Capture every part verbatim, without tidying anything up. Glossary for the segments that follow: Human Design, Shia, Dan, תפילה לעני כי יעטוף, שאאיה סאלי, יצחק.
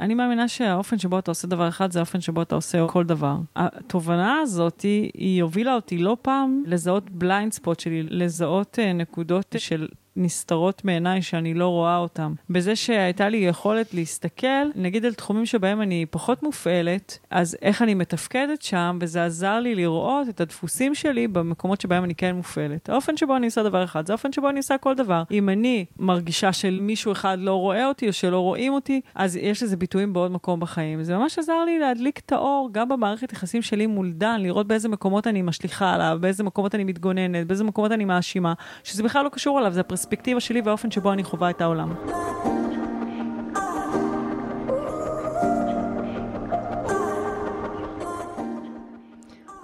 אני מאמינה שהאופן שבו אתה עושה דבר אחד, זה האופן שבו אתה עושה כל דבר. התובנה הזאת, היא הובילה אותי לא פעם לזהות בליינד ספוט שלי, לזהות נקודות של נסתרות מעיניי שאני לא רואה אותם. בזה שהייתה לי יכולת להסתכל, נגיד על תחומים שבהם אני פחות מופעלת, אז איך אני מתפקדת שם, וזה עזר לי לראות את הדפוסים שלי במקומות שבהם אני כן מופעלת. האופן שבו אני עושה דבר אחד, זה האופן שבו אני עושה כל דבר. אם אני מרגישה של מישהו אחד לא רואה אותי, או שלא רואים אותי, אז יש לזה ביטויים בעוד מקום בחיים. זה ממש עזר לי להדליק את האור, גם במערכת יחסים שלי מול דן, לראות באיזה מקומות אני משליחה עליו, באיזה מקומות אני מתגוננת, באיזה מקומות אני מאשימה, שזה בכלל לא קשור עליו, זה הפרס... הפרספקטיבה שלי והאופן שבו אני חווה את העולם.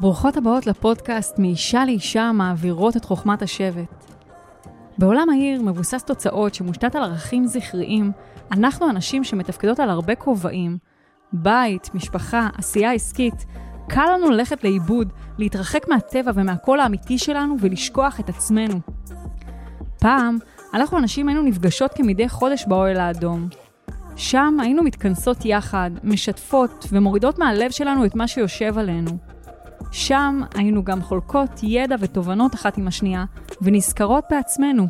ברוכות הבאות לפודקאסט מאישה לאישה מעבירות את חוכמת השבט. בעולם העיר מבוסס תוצאות שמושתת על ערכים זכריים, אנחנו אנשים שמתפקדות על הרבה כובעים, בית, משפחה, עשייה עסקית, קל לנו ללכת לאיבוד, להתרחק מהטבע ומהקול האמיתי שלנו ולשכוח את עצמנו. פעם, אנחנו הנשים היינו נפגשות כמדי חודש באוהל האדום. שם היינו מתכנסות יחד, משתפות ומורידות מהלב שלנו את מה שיושב עלינו. שם היינו גם חולקות ידע ותובנות אחת עם השנייה, ונזכרות בעצמנו.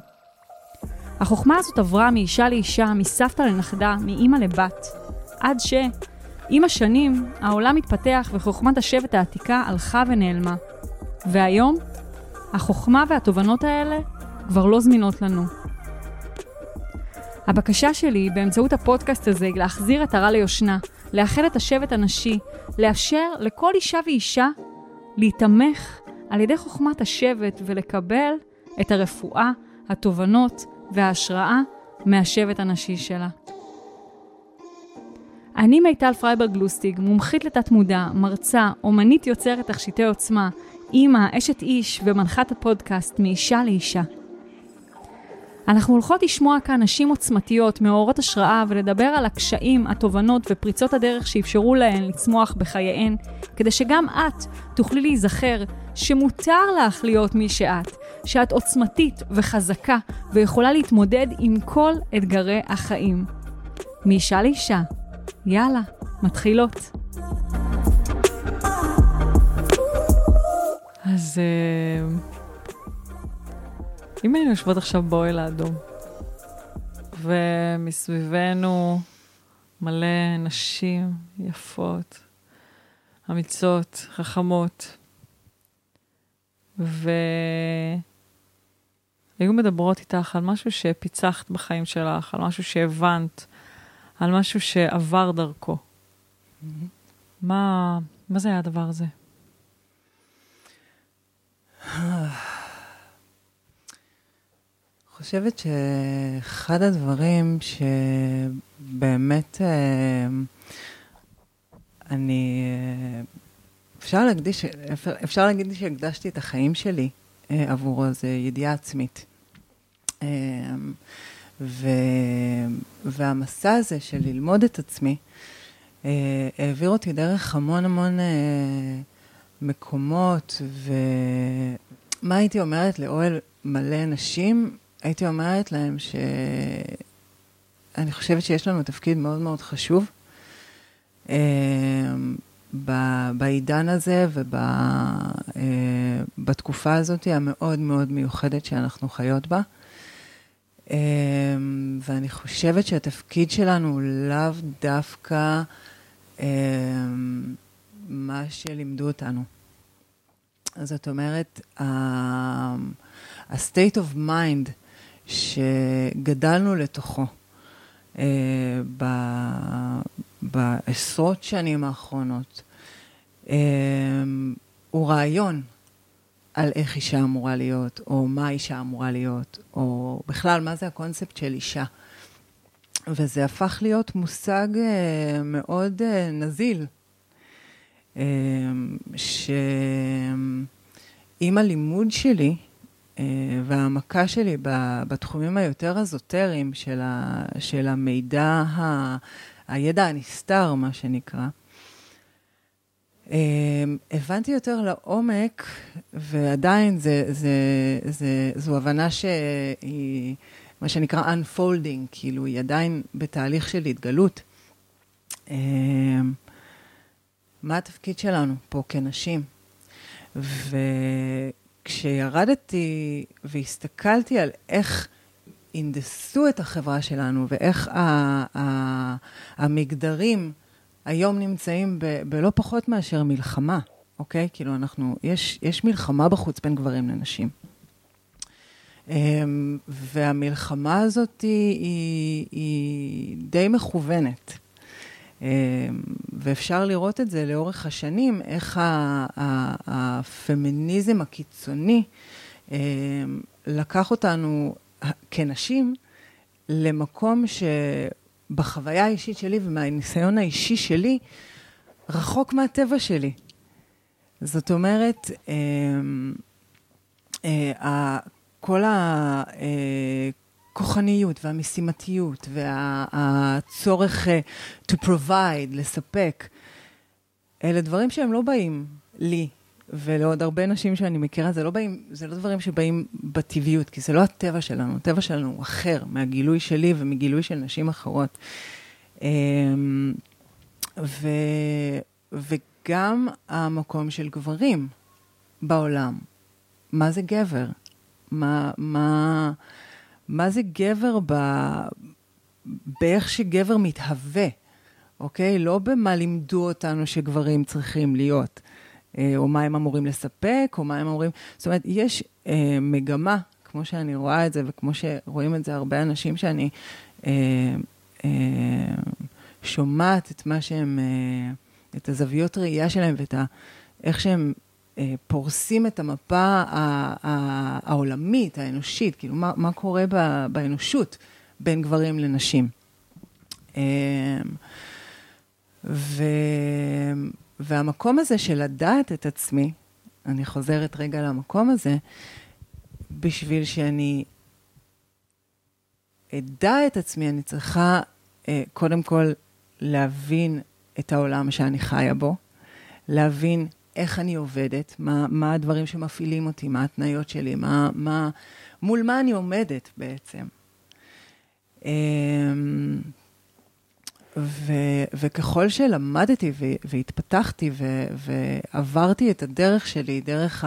החוכמה הזאת עברה מאישה לאישה, מסבתא לנכדה, מאמא לבת. עד ש, עם השנים, העולם התפתח וחוכמת השבט העתיקה הלכה ונעלמה. והיום, החוכמה והתובנות האלה כבר לא זמינות לנו. הבקשה שלי באמצעות הפודקאסט הזה היא להחזיר את הרע ליושנה, לאחל את השבט הנשי, לאפשר לכל אישה ואישה להתאמך על ידי חוכמת השבט ולקבל את הרפואה, התובנות וההשראה מהשבט הנשי שלה. אני מיטל פרייברג לוסטיג, מומחית לתת מודע, מרצה, אומנית יוצרת תכשיטי עוצמה, אימא, אשת איש ומנחת הפודקאסט מאישה לאישה. אנחנו הולכות לשמוע כאן נשים עוצמתיות, מאורות השראה, ולדבר על הקשיים, התובנות ופריצות הדרך שאפשרו להן לצמוח בחייהן, כדי שגם את תוכלי להיזכר שמותר לך להיות מי שאת, שאת עוצמתית וחזקה ויכולה להתמודד עם כל אתגרי החיים. מאישה לאישה. יאללה, מתחילות. אז... אם היינו יושבות עכשיו באוהל האדום, ומסביבנו מלא נשים יפות, אמיצות, חכמות, והיו מדברות איתך על משהו שפיצחת בחיים שלך, על משהו שהבנת, על משהו שעבר דרכו. Mm-hmm. מה, מה זה היה הדבר הזה? אני חושבת שאחד הדברים שבאמת אני, אפשר להקדיש, אפשר להגיד שהקדשתי את החיים שלי עבורו, זה ידיעה עצמית. והמסע הזה של ללמוד את עצמי, העביר אותי דרך המון המון מקומות, ומה הייתי אומרת לאוהל מלא נשים, הייתי אומרת להם שאני חושבת שיש לנו תפקיד מאוד מאוד חשוב בעידן הזה ובתקופה הזאת המאוד מאוד מיוחדת שאנחנו חיות בה. ואני חושבת שהתפקיד שלנו הוא לאו דווקא מה שלימדו אותנו. זאת אומרת, ה-state of mind שגדלנו לתוכו בעשרות שנים האחרונות, הוא רעיון על איך אישה אמורה להיות, או מה אישה אמורה להיות, או בכלל מה זה הקונספט של אישה. וזה הפך להיות מושג מאוד נזיל, שעם הלימוד שלי, והעמקה שלי בתחומים היותר אזוטריים של המידע, הידע הנסתר, מה שנקרא, הבנתי יותר לעומק, ועדיין זו הבנה שהיא, מה שנקרא unfolding, כאילו היא עדיין בתהליך של התגלות, מה התפקיד שלנו פה כנשים. וכשירדתי והסתכלתי על איך הנדסו את החברה שלנו, ואיך המגדרים היום נמצאים בלא פחות מאשר מלחמה, אוקיי? כאילו אנחנו, יש, יש מלחמה בחוץ בין גברים לנשים. והמלחמה הזאת היא, היא די מכוונת. ואפשר לראות את זה לאורך השנים, איך הפמיניזם הקיצוני לקח אותנו כנשים למקום שבחוויה האישית שלי ומהניסיון האישי שלי רחוק מהטבע שלי. זאת אומרת, כל הכוחניות והמשימתיות והצורך to provide, לספק, אלה דברים שהם לא באים לי. ולעוד הרבה נשים שאני מכירה, זה לא באים, זה לא דברים שבאים בטבעיות, כי זה לא הטבע שלנו. הטבע שלנו הוא אחר מהגילוי שלי ומגילוי של נשים אחרות. ו, וגם המקום של גברים בעולם. מה זה גבר? מה, מה, מה זה גבר ב, באיך שגבר מתהווה, אוקיי? לא במה לימדו אותנו שגברים צריכים להיות. או מה הם אמורים לספק, או מה הם אמורים... זאת אומרת, יש אה, מגמה, כמו שאני רואה את זה, וכמו שרואים את זה הרבה אנשים שאני אה, אה, שומעת את מה שהם... אה, את הזוויות ראייה שלהם, ואת ה, איך שהם אה, פורסים את המפה ה, ה, העולמית, האנושית, כאילו, מה, מה קורה ב, באנושות בין גברים לנשים. אה, ו... והמקום הזה של לדעת את עצמי, אני חוזרת רגע למקום הזה, בשביל שאני אדע את עצמי, אני צריכה קודם כל להבין את העולם שאני חיה בו, להבין איך אני עובדת, מה, מה הדברים שמפעילים אותי, מה התנאיות שלי, מה, מה, מול מה אני עומדת בעצם. ו- וככל שלמדתי ו- והתפתחתי ו- ועברתי את הדרך שלי, דרך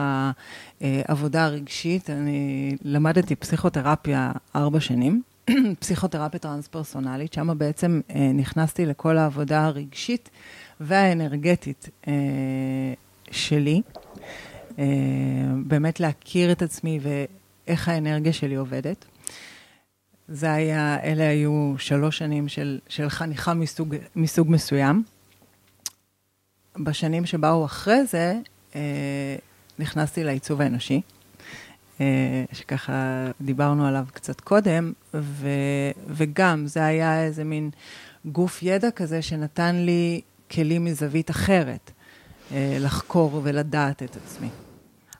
העבודה הרגשית, אני למדתי פסיכותרפיה ארבע שנים, פסיכותרפיה טרנס-פרסונלית, שמה בעצם נכנסתי לכל העבודה הרגשית והאנרגטית שלי, באמת להכיר את עצמי ואיך האנרגיה שלי עובדת. זה היה, אלה היו שלוש שנים של, של חניכה מסוג, מסוג מסוים. בשנים שבאו אחרי זה, אה, נכנסתי לעיצוב האנושי, אה, שככה דיברנו עליו קצת קודם, ו, וגם זה היה איזה מין גוף ידע כזה שנתן לי כלים מזווית אחרת, אה, לחקור ולדעת את עצמי.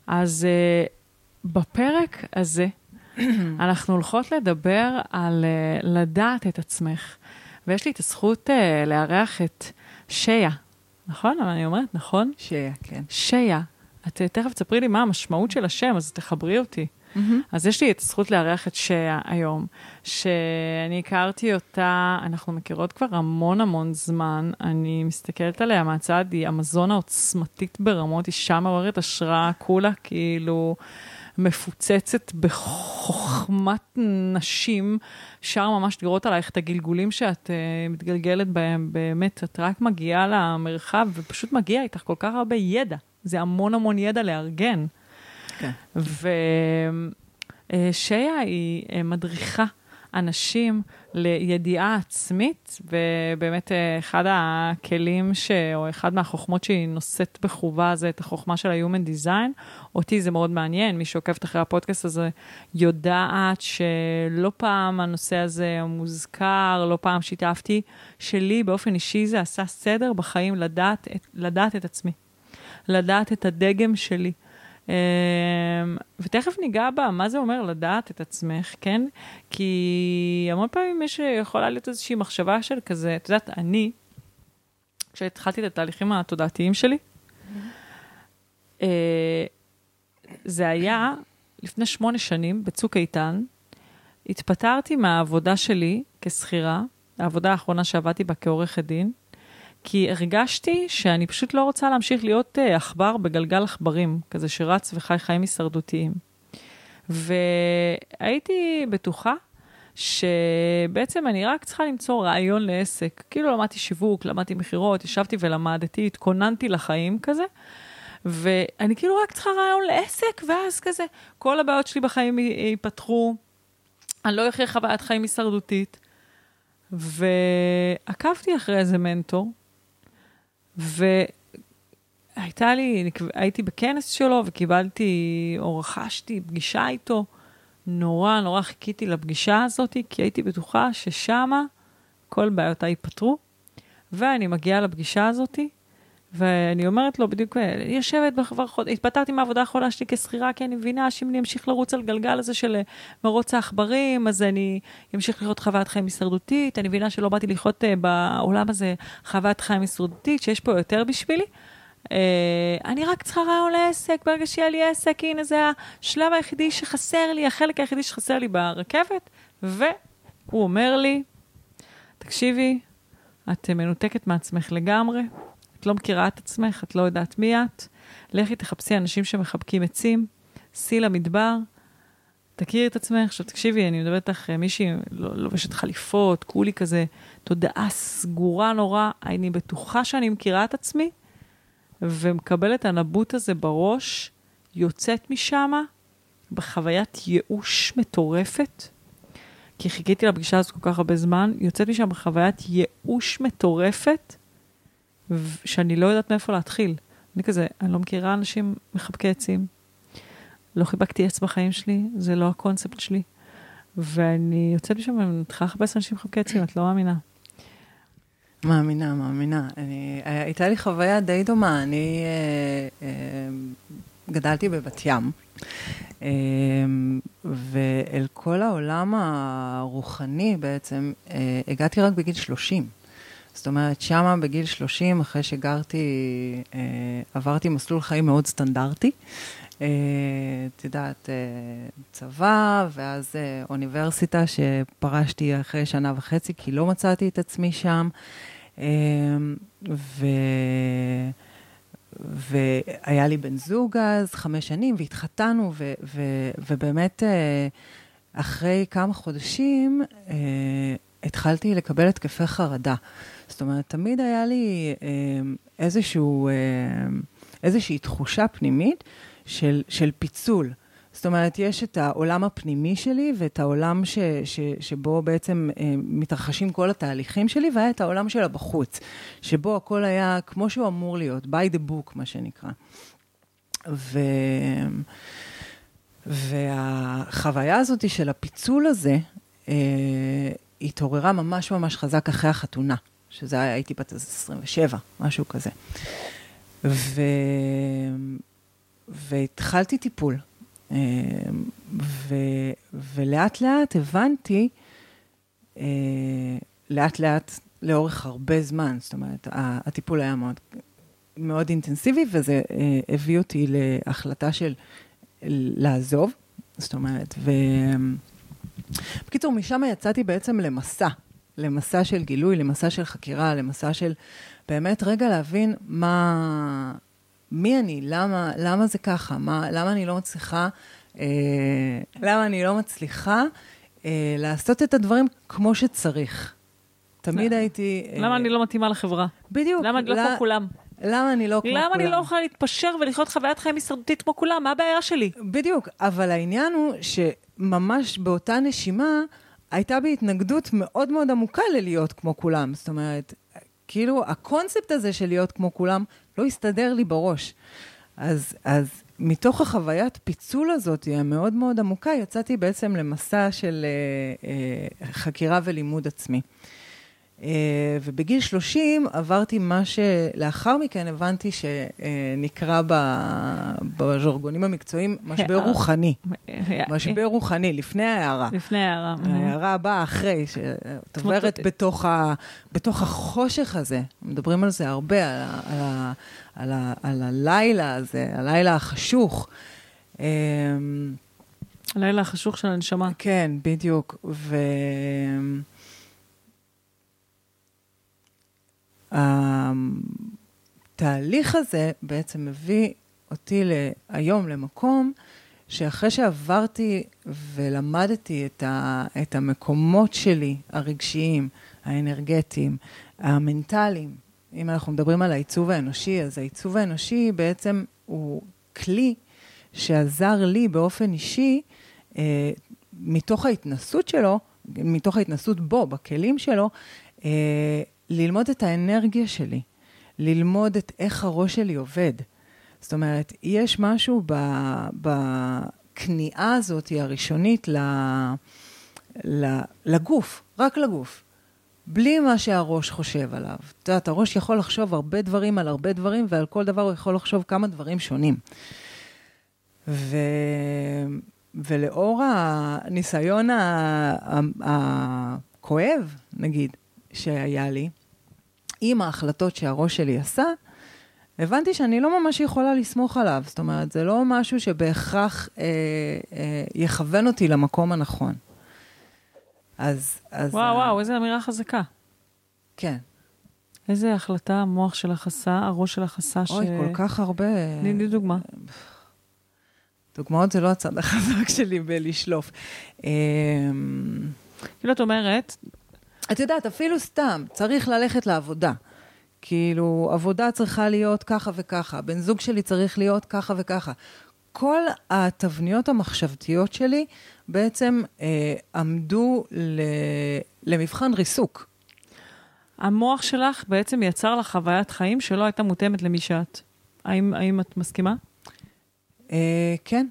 אז אה, בפרק הזה, אנחנו הולכות לדבר על uh, לדעת את עצמך. ויש לי את הזכות uh, לארח את שאאיה. נכון? אני אומרת, נכון? שאאיה, כן. שאאיה. את uh, תכף תספרי לי מה המשמעות של השם, אז תחברי אותי. Mm-hmm. אז יש לי את הזכות לארח את שאאיה היום, שאני הכרתי אותה, אנחנו מכירות כבר המון המון זמן, אני מסתכלת עליה מהצד, היא אמזונה עוצמתית ברמות, היא שם מעוררת השראה, כולה כאילו... מפוצצת בחוכמת נשים, שר ממש לראות עלייך את הגלגולים שאת uh, מתגלגלת בהם, באמת את רק מגיעה למרחב, ופשוט מגיעה איתך כל כך הרבה ידע, זה המון המון ידע לארגן. כן. ושאאיה היא מדריכה אנשים לידיעה עצמית, ובאמת אחד הכלים, ש... או אחד מהחוכמות שהיא נושאת בחובה, זה את החוכמה של ה-Human Design. אותי זה מאוד מעניין, מי שעוקבת אחרי הפודקאסט הזה יודעת שלא פעם הנושא הזה מוזכר, לא פעם שיתפתי, שלי באופן אישי זה עשה סדר בחיים, לדעת את, לדעת את עצמי, לדעת את הדגם שלי. ותכף ניגע בה, מה זה אומר לדעת את עצמך, כן? כי המון פעמים יש יכולה להיות איזושהי מחשבה של כזה, את יודעת, אני, כשהתחלתי את התהליכים התודעתיים שלי, זה היה לפני שמונה שנים, בצוק איתן, התפטרתי מהעבודה שלי כסחירה, העבודה האחרונה שעבדתי בה כעורכת דין, כי הרגשתי שאני פשוט לא רוצה להמשיך להיות עכבר בגלגל עכברים, כזה שרץ וחי חיים הישרדותיים. והייתי בטוחה שבעצם אני רק צריכה למצוא רעיון לעסק. כאילו למדתי שיווק, למדתי מחירות, ישבתי ולמדתי, התכוננתי לחיים כזה, ואני כאילו רק צריכה רעיון לעסק, ואז כזה, כל הבעיות שלי בחיים ייפתחו, אני לא אחיה חוויית חיים הישרדותית, ועקבתי אחרי איזה מנטור, והייתה לי, הייתי בכנס שלו, וקיבלתי, או רכשתי פגישה איתו, נורא נורא חיכיתי לפגישה הזאת, כי הייתי בטוחה ששמה כל בעיותיי ייפתרו, ואני מגיעה לפגישה הזאת, ואני אומרת לו בדיוק, אני יושבת בחבר חודש, התפטרתי מהעבודה האחרונה שלי כסחירה, כי אני מבינה שאם אני אמשיך לרוץ על גלגל הזה של מרוץ העכברים, אז אני אמשיך לחיות חוות חיים הישרדותית, אני מבינה שלא באתי לחיות בעולם הזה חוות חיים הישרדותית, שיש פה יותר בשבילי, אני רק צריכה רעיון לעסק, ברגע שיהיה לי עסק, הנה זה השלב היחידי שחסר לי, החלק היחידי שחסר לי ברכבת, והוא אומר לי, תקשיבי, את מנותקת מעצמך לגמרי, את לא מכירה את עצמך, את לא יודעת מי את, לכי תחפשי אנשים שמחבקים עצים, סי למדבר, תכירי את עצמך, עכשיו תקשיבי, אני מדברת לך, מישהי לובשת חליפות, כולי כזה, תודעה סגורה נורא, אני בטוחה שאני מכירה את עצמי, ומקבלת הנבוט הזה בראש, יוצאת משם, בחוויית ייאוש מטורפת, כי חיכיתי לפגישה הזאת כל כך הרבה זמן, יוצאת משם בחוויית ייאוש מטורפת, שאני לא יודעת מאיפה להתחיל. אני כזה, אני לא מכירה אנשים מחבקי עצים, לא חיבקתי עץ בחיים שלי, זה לא הקונספט שלי, ואני יוצאת משם, אני מתחילה לחפש אנשים מחבקי עצים, את לא מאמינה. מאמינה, מאמינה. אני, הייתה לי חוויה די דומה. אני אה, אה, גדלתי בבת ים, אה, ואל כל העולם הרוחני בעצם, אה, הגעתי רק בגיל שלושים. זאת אומרת, שמה בגיל שלושים, אחרי שגרתי, אה, עברתי מסלול חיים מאוד סטנדרטי, תדעת, צבא, ואז אוניברסיטה שפרשתי אחרי שנה וחצי, כי לא מצאתי את עצמי שם, ו... והיה לי בן זוג אז חמש שנים, והתחתנו, ו... ו... ובאמת אחרי כמה חודשים התחלתי לקבל התקפי חרדה. זאת אומרת, תמיד היה לי איזשהו, איזושהי תחושה פנימית, של, של פיצול. זאת אומרת, יש את העולם הפנימי שלי, ואת העולם ש, ש, שבו בעצם אה, מתרחשים כל התהליכים שלי, והיה את העולם שלה בחוץ, שבו הכל היה כמו שהוא אמור להיות, by the book, מה שנקרא. ו, והחוויה הזאת של הפיצול הזה, אה, התעוררה ממש ממש חזק אחרי החתונה, שזה היה, הייתי בת עשרים ושבע, משהו כזה. ו... והתחלתי טיפול, ו, ולאט לאט הבנתי, לאט לאט לאורך הרבה זמן, זאת אומרת, הטיפול היה מאוד, מאוד אינטנסיבי, וזה הביא אותי להחלטה של לעזוב, זאת אומרת, ובקיצור, משם יצאתי בעצם למסע, למסע של גילוי, למסע של חקירה, למסע של באמת רגע להבין מה... מי אני? למה, למה זה ככה? מה, למה אני לא מצליחה, אה, למה אני לא מצליחה, אה, לעשות את הדברים כמו שצריך? תמיד הייתי... למה אני לא מתאימה לחברה? בדיוק. למה אני לא כמו כולם? למה אני לא כמו כולם? למה אני לא יכולה להתפשר ולחיות חוויית חיים הישרדותית כמו כולם? מה הבעיה שלי? בדיוק. אבל העניין הוא שממש באותה נשימה הייתה בהתנגדות מאוד מאוד עמוקה ללהיות כמו כולם. זאת אומרת, כאילו הקונספט הזה של להיות כמו כולם... לא הסתדר לי בראש. אז, אז מתוך החוויית פיצול הזאת, המאוד מאוד עמוקה, יצאתי בעצם למסע של אה, אה, חקירה ולימוד עצמי. אה, ובגיל שלושים עברתי מה שלאחר מכן הבנתי שנקרא ב, בז'רגונים המקצועיים משבר רוחני. משבר רוחני, לפני ההערה. לפני ההערה. ההערה באה אחרי, שתוברת בתוך, ה, בתוך החושך הזה. מדברים על זה הרבה, על, ה, על, ה, על הלילה הזה, הלילה החשוך. הלילה החשוך של הנשמה. כן, בדיוק. ו... Um, התהליך הזה בעצם מביא אותי היום למקום שאחרי שעברתי ולמדתי את ה, את המקומות שלי, הרגשיים, האנרגטיים, המנטליים. אם אנחנו מדברים על העיצוב האנושי, אז העיצוב האנושי בעצם הוא כלי שעזר לי באופן אישי, אה, מתוך ההתנסות שלו, מתוך ההתנסות בו, בכלים שלו, אה, ללמוד את האנרגיה שלי, ללמוד את איך הראש שלי עובד. זאת אומרת, יש משהו בקנייה הזאת הראשונית לגוף, רק לגוף, בלי מה שהראש חושב עליו. אתה יודע, הראש יכול לחשוב הרבה דברים על הרבה דברים, ועל כל דבר הוא יכול לחשוב כמה דברים שונים. ו... ולאור הניסיון הכואב, נגיד, שהיה לי, עם ההחלטות שהראש שלי עשה, הבנתי שאני לא ממש יכולה לסמוך עליו. זאת אומרת, זה לא משהו שבהכרח אה, אה, יכוון אותי למקום הנכון. אז, אז וואו, ה... וואו, איזה אמירה חזקה. כן. איזה החלטה המוח שלך עשה, הראש שלך עשה ש... אוי, כל כך הרבה... נדעי דוגמה. דוגמאות זה לא הצד החזק שלי בלשלוף. אה... כאילו את אומרת... את יודעת, אפילו סתם, צריך ללכת לעבודה. כאילו, עבודה צריכה להיות ככה וככה, בן זוג שלי צריך להיות ככה וככה. כל התבניות המחשבתיות שלי בעצם אה, עמדו ל... למבחן ריסוק. המוח שלך בעצם יצר לך חוויית חיים שלא הייתה מותאמת למי שאת. האם, האם את מסכימה? אה, כן,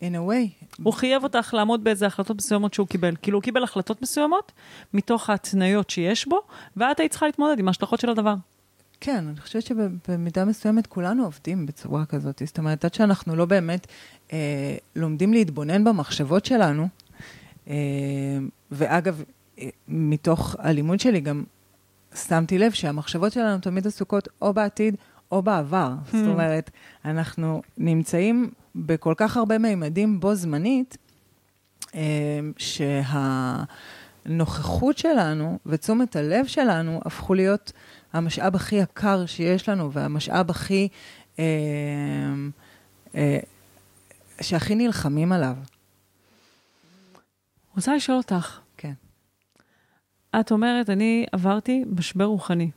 in a way. הוא חייב אותך לעמוד באיזה החלטות מסוימות שהוא קיבל. כאילו הוא קיבל החלטות מסוימות מתוך ההתניות שיש בו, ואת היית צריכה להתמודד עם ההשלכות של הדבר. כן, אני חושבת שבמידה מסוימת כולנו עובדים בצורה כזאת. זאת אומרת, עד שאנחנו לא באמת אה, לומדים להתבונן במחשבות שלנו, אה, ואגב, אה, מתוך הלימוד שלי גם שמתי לב שהמחשבות שלנו תמיד עסוקות או בעתיד או בעבר. Hmm. זאת אומרת, אנחנו נמצאים בכל כך הרבה מימדים בו זמנית, שהנוכחות שלנו ותשומת הלב שלנו הפכו להיות המשאב הכי יקר שיש לנו, והמשאב הכי, שהכי נלחמים עליו. רוצה לשאול אותך. כן. את אומרת, אני עברתי משבר רוחני.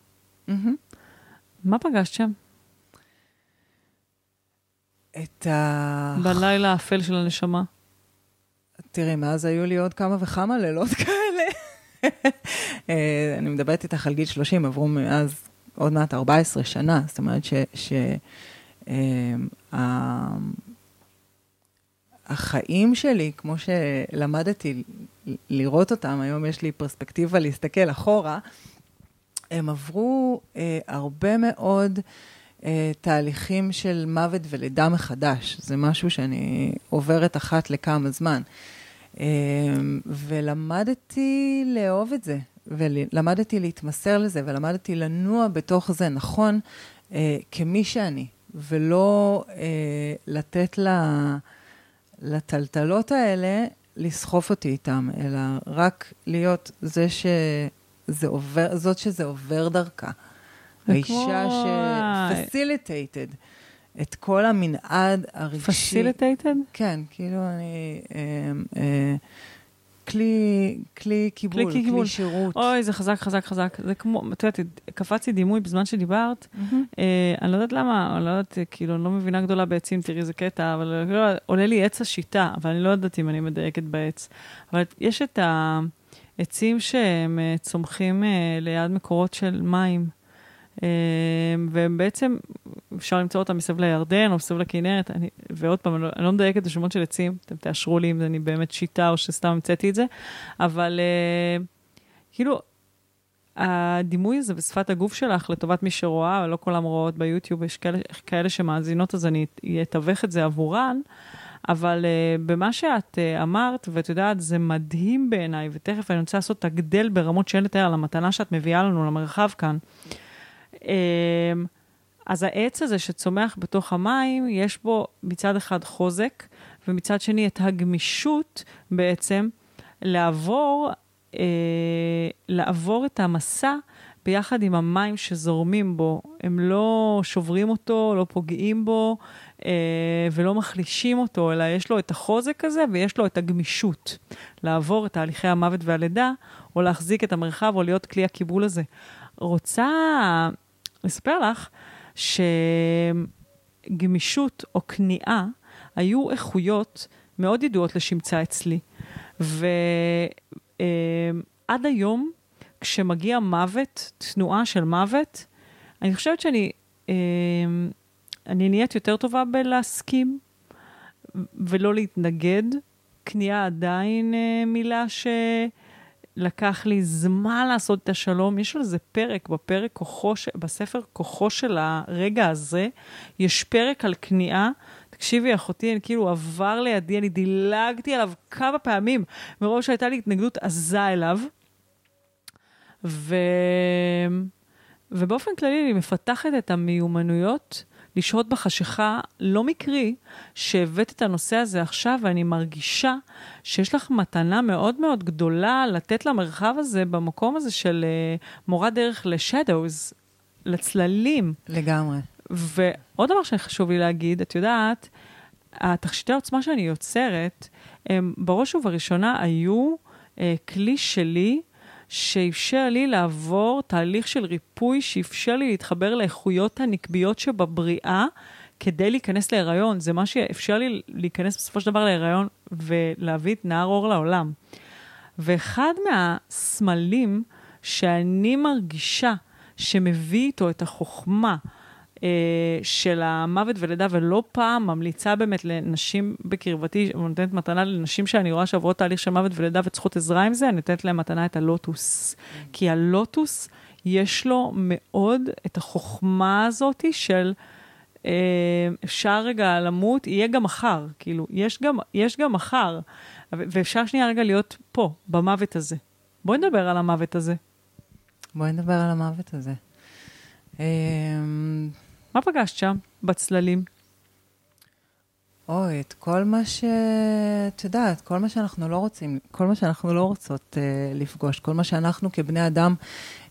מה פגשת שם? את ה... בלילה האפל של הנשמה. תראי, מאז היו לי עוד כמה וכמה לילות כאלה. אני מדברת איתך על גיל שלושים, עברו מאז עוד מעט ארבע עשרה שנה, זאת אומרת שהחיים שלי, כמו שלמדתי לראות אותם, היום יש לי פרספקטיבה להסתכל אחורה, הם עברו הרבה מאוד... תהליכים של מוות ולידה מחדש. זה משהו שאני עוברת אחת לכמה זמן. ולמדתי לאהוב את זה, ולמדתי להתמסר לזה, ולמדתי לנוע בתוך זה נכון, כמי שאני, ולא לתת לטלטלות האלה לסחוף אותי איתם, אלא רק להיות זה שזה עובר, זאת שזה עובר דרכה. האישה שפסילטייטד את כל המנעד הרגשי. פסילטייטד? כן, כאילו אני... כלי קיבול, כלי שירות. אוי, זה חזק, חזק, חזק. זה כמו, אתה יודעת, קפצתי דימוי בזמן שדיברת. אני לא יודעת למה, אני לא יודעת, כאילו, אני לא מבינה גדולה בעצים, תראי איזה קטע, אבל עולה לי עץ השיטה, אבל אני לא יודעת אם אני מדייקת בעץ. אבל יש את העצים שהם צומחים ליד מקורות של מים. והם בעצם, אפשר למצוא אותם מסביב לירדן או מסביב לכנרת, ועוד פעם, אני לא מדייקת בשמות של עצים, אתם תאשרו לי אם אני באמת שיטה או שסתם המצאתי את זה, אבל כאילו, הדימוי הזה בשפת הגוף שלך לטובת מי שרואה, לא כולם רואות ביוטיוב, יש כאלה שמאזינות, אז אני אתווך את זה עבורן, אבל במה שאת אמרת, ואת יודעת, זה מדהים בעיניי, ותכף אני רוצה לעשות תגדל ברמות שאין לתאר למתנה שאת מביאה לנו למרחב כאן, אז העץ הזה שצומח בתוך המים, יש בו מצד אחד חוזק, ומצד שני את הגמישות בעצם לעבור, לעבור את המסע ביחד עם המים שזורמים בו, הם לא שוברים אותו, לא פוגעים בו, אה, ולא מחלישים אותו, אלא יש לו את החוזק הזה, ויש לו את הגמישות, לעבור את תהליכי המוות והלידה, או להחזיק את המרחב, או להיות כלי הקיבול הזה. רוצה לספר לך, שגמישות או כניעה, היו איכויות מאוד ידועות לשמצה אצלי. ועד היום, כשמגיע מוות, תנועה של מוות, אני חושבת שאני אני נהיית יותר טובה בלהסכים, ולא להתנגד. כניעה עדיין מילה שלקח לי זמן לעשות את השלום. יש על זה פרק, בפרק כוחו, בספר כוחו של הרגע הזה, יש פרק על כניעה, תקשיבי, אחותי, אני כאילו עבר לידי, אני דילגתי עליו כמה פעמים, מרוב שהייתה לי התנגדות עזה אליו, ו... ובאופן כללי אני מפתחת את המיומנויות, לשהות בחשיכה, לא מקרי, שהבאת את הנושא הזה עכשיו, ואני מרגישה שיש לך מתנה מאוד מאוד גדולה, לתת למרחב הזה, במקום הזה של מורה דרך לשדאוז, לצללים. לגמרי. ועוד דבר שחשוב לי להגיד, את יודעת, התכשיטי העוצמה שאני יוצרת, הם בראש ובראשונה היו אה, כלי שלי, שאפשר לי לעבור תהליך של ריפוי, שאפשר לי להתחבר לאיכויות הנקביות שבבריאה, כדי להיכנס להיריון. זה מה שאפשר לי להיכנס בסופו של דבר להיריון, ולהביא את נער אור לעולם. ואחד מהסמלים שאני מרגישה, שמביא איתו את החוכמה, של המוות ולידה, ולא פעם ממליצה באמת לנשים בקרבתי, נותנת מתנה לנשים שאני רואה שעברו תהליך של מוות ולידה וצריכות עזרה עם זה, אני נותנת להם מתנה את הלוטוס. כי הלוטוס יש לו מאוד את החוכמה הזאת של אפשר רגע למות, יהיה גם מחר, כאילו, יש גם, יש גם מחר, ואפשר שנייה רגע להיות פה, במוות הזה. בואי נדבר על המוות הזה. בואי נדבר על המוות הזה. מה פגשת שם בצללים? אוי, את כל מה ש... את יודעת, כל מה שאנחנו לא רוצים, כל מה שאנחנו לא רוצות אה, לפגוש, כל מה שאנחנו כבני אדם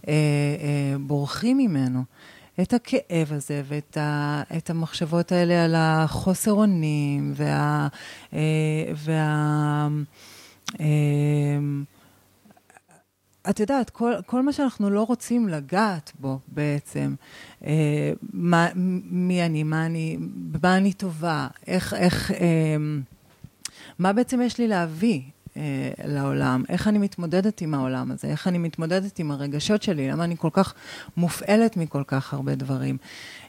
אה, אה, בורחים ממנו, את הכאב הזה ואת ה... את המחשבות האלה על החוסר אונים וה... אה, וה... אה, את יודעת, כל, כל מה שאנחנו לא רוצים לגעת בו בעצם, אה, מה, מי אני, מה אני, במה אני טובה, איך, איך, אה, מה בעצם יש לי להביא אה, לעולם, איך אני מתמודדת עם העולם הזה, איך אני מתמודדת עם הרגשות שלי, למה אני כל כך מופעלת מכל כך הרבה דברים.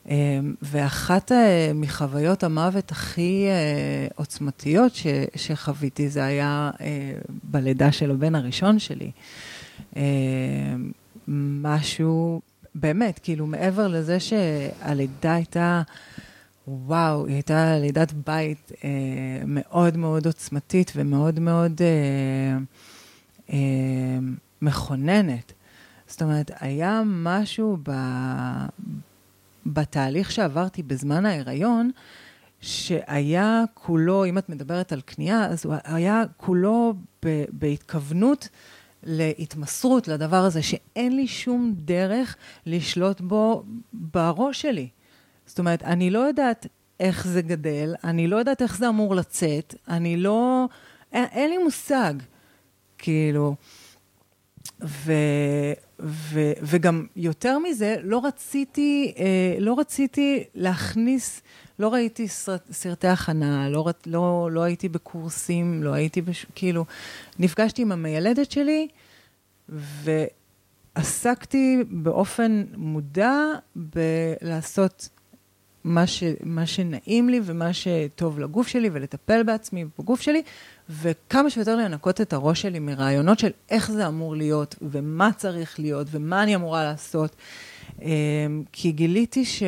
אה, ואחת אה, מחוויות המוות הכי אה, עוצמתיות ש, שחוויתי, זה היה אה, בלידה של הבן הראשון שלי. משהו, באמת, כאילו מעבר לזה שהלידה הייתה, וואו, היא הייתה לידת בית מאוד מאוד עוצמתית ומאוד מאוד מכוננת. זאת אומרת, היה משהו בתהליך שעברתי בזמן ההיריון, שהיה כולו, אם את מדברת על קנייה, אז הוא היה כולו בהתכוונות, להתמסרות לדבר הזה, שאין לי שום דרך לשלוט בו בראש שלי. זאת אומרת, אני לא יודעת איך זה גדל, אני לא יודעת איך זה אמור לצאת, אני לא... אין, אין לי מושג, כאילו. ו, ו, וגם יותר מזה, לא רציתי, לא רציתי להכניס... לא ראיתי סרטי הכנה, לא, לא, לא הייתי בקורסים, לא הייתי, בש... כאילו, נפגשתי עם המיילדת שלי, ועסקתי באופן מודע, בלעשות מה, ש... מה שנעים לי, ומה שטוב לגוף שלי, ולטפל בעצמי בגוף שלי, וכמה שיותר לנקות את הראש שלי, מרעיונות של איך זה אמור להיות, ומה צריך להיות, ומה אני אמורה לעשות, כי גיליתי ש...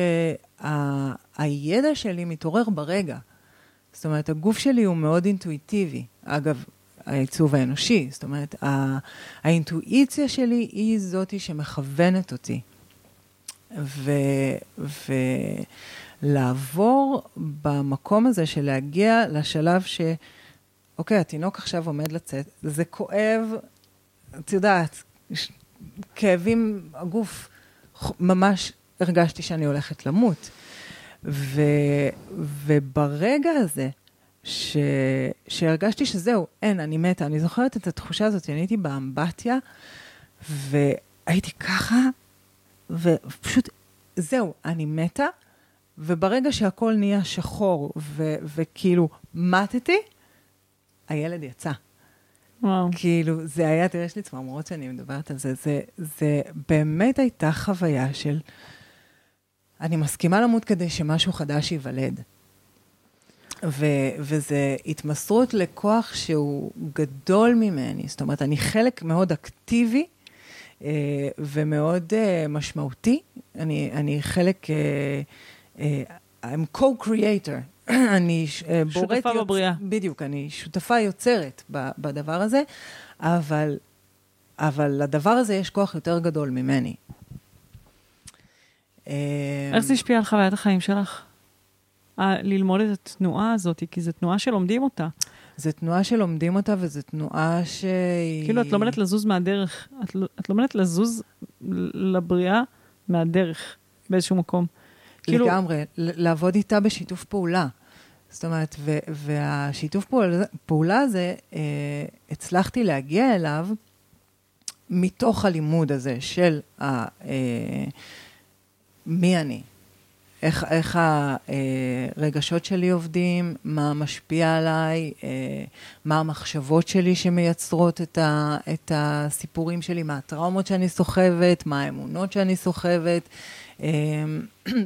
ה... הידע שלי מתעורר ברגע. זאת אומרת, הגוף שלי הוא מאוד אינטואיטיבי. אגב, העיצוב האנושי. זאת אומרת, הא... האינטואיציה שלי היא זאתי שמכוונת אותי. ו... ולעבור במקום הזה של להגיע לשלב ש... אוקיי, התינוק עכשיו עומד לצאת. זה כואב, את יודעת, כאבים, הגוף, ממש הרגשתי שאני הולכת למות. ו, וברגע הזה, ש, שהרגשתי שזהו, אין, אני מתה. אני זוכרת את התחושה הזאת, אני הייתי באמבטיה, והייתי ככה, ופשוט, זהו, אני מתה, וברגע שהכל נהיה שחור, ו, וכאילו, מתתי, הילד יצא. וואו. כאילו, זה היה, תראה, יש לי צמרמורות שאני מדברת על זה, זה, זה באמת הייתה חוויה של, אני מסכימה למות כדי שמשהו חדש ייוולד. ו- וזה התמסרות לכוח שהוא גדול ממני, זאת אומרת, אני חלק מאוד אקטיבי, אה, ומאוד אה, משמעותי, אני, אני חלק, אה, אה, I'm co-creator, אני שותפה בבריאה. בדיוק, אני שותפה יוצרת בדבר הזה, אבל, אבל לדבר הזה יש כוח יותר גדול ממני. איך זה השפיע על חוויית החיים שלך? ללמוד את התנועה הזאת, כי זו תנועה שלומדים אותה. זו תנועה שלומדים אותה, וזו תנועה שהיא... כאילו, את לומדת לזוז מהדרך. את לומדת לזוז לבריאה מהדרך, באיזשהו מקום. לגמרי, לעבוד איתה בשיתוף פעולה. זאת אומרת, והשיתוף פעולה הזה, הצלחתי להגיע אליו מתוך הלימוד הזה של מי אני, איך הרגשות שלי עובדים, מה משפיע עליי, מה המחשבות שלי שמייצרות את הסיפורים שלי, מה הטראומות שאני סוחבת, מה האמונות שאני סוחבת,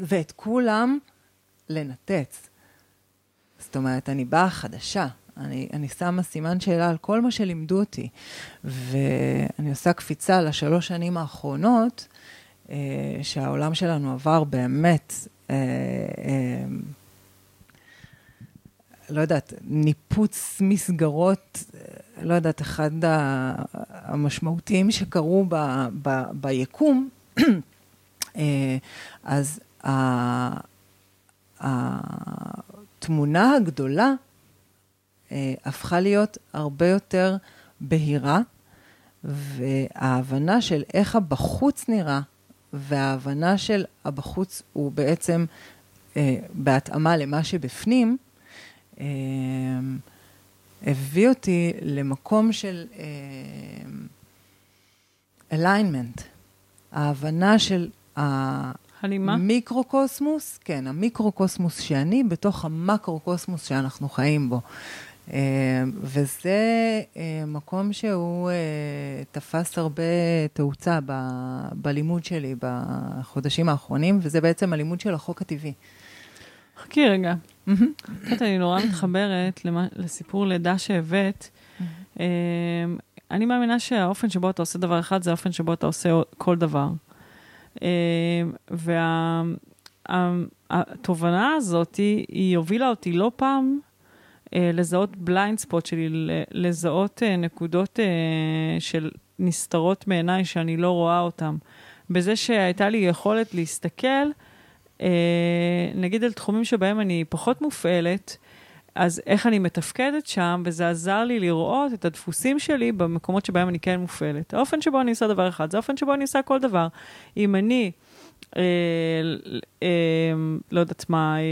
ואת כולם לנתץ. זאת אומרת, אני באה חדשה, אני, אני שמה סימן שאלה על כל מה שלימדו אותי, ואני עושה קפיצה לשלוש שנים האחרונות, אה, שהעולם שלנו עבר באמת, אה, אה, לא יודעת, ניפוץ מסגרות, לא יודעת, אחד המשמעותיים שקרו ב, ב, ביקום, אז התמונה הגדולה הפכה להיות הרבה יותר בהירה, וההבנה של איך הבחוץ נראה, וההבנה של הבחוץ הוא בעצם בהתאמה למה שבפנים, הביא אותי למקום של alignment, ההבנה של המיקרוקוסמוס, כן, המיקרוקוסמוס שאני, בתוך המקרוקוסמוס שאנחנו חיים בו. וזה מקום שהוא תפס הרבה תאוצה בלימוד שלי בחודשים האחרונים, וזה בעצם הלימוד של החוק הטבעי. חכי רגע. אני נורא מתחברת לסיפור לידה שהבאת. אני מאמינה שהאופן שבו אתה עושה דבר אחד, זה האופן שבו אתה עושה כל דבר. והתובנה הזאת היא הובילה אותי לא פעם לזהות בליינד ספוט שלי, לזהות נקודות של נסתרות מעיניי שאני לא רואה אותן. בזה שהייתה לי יכולת להסתכל, נגיד על תחומים שבהם אני פחות מופעלת, אז איך אני מתפקדת שם, וזה עזר לי לראות את הדפוסים שלי במקומות שבהם אני כן מופעלת. האופן שבו אני עושה דבר אחד, זה האופן שבו אני עושה כל דבר. אם אני, אה, אה, לא יודעת מה, אה,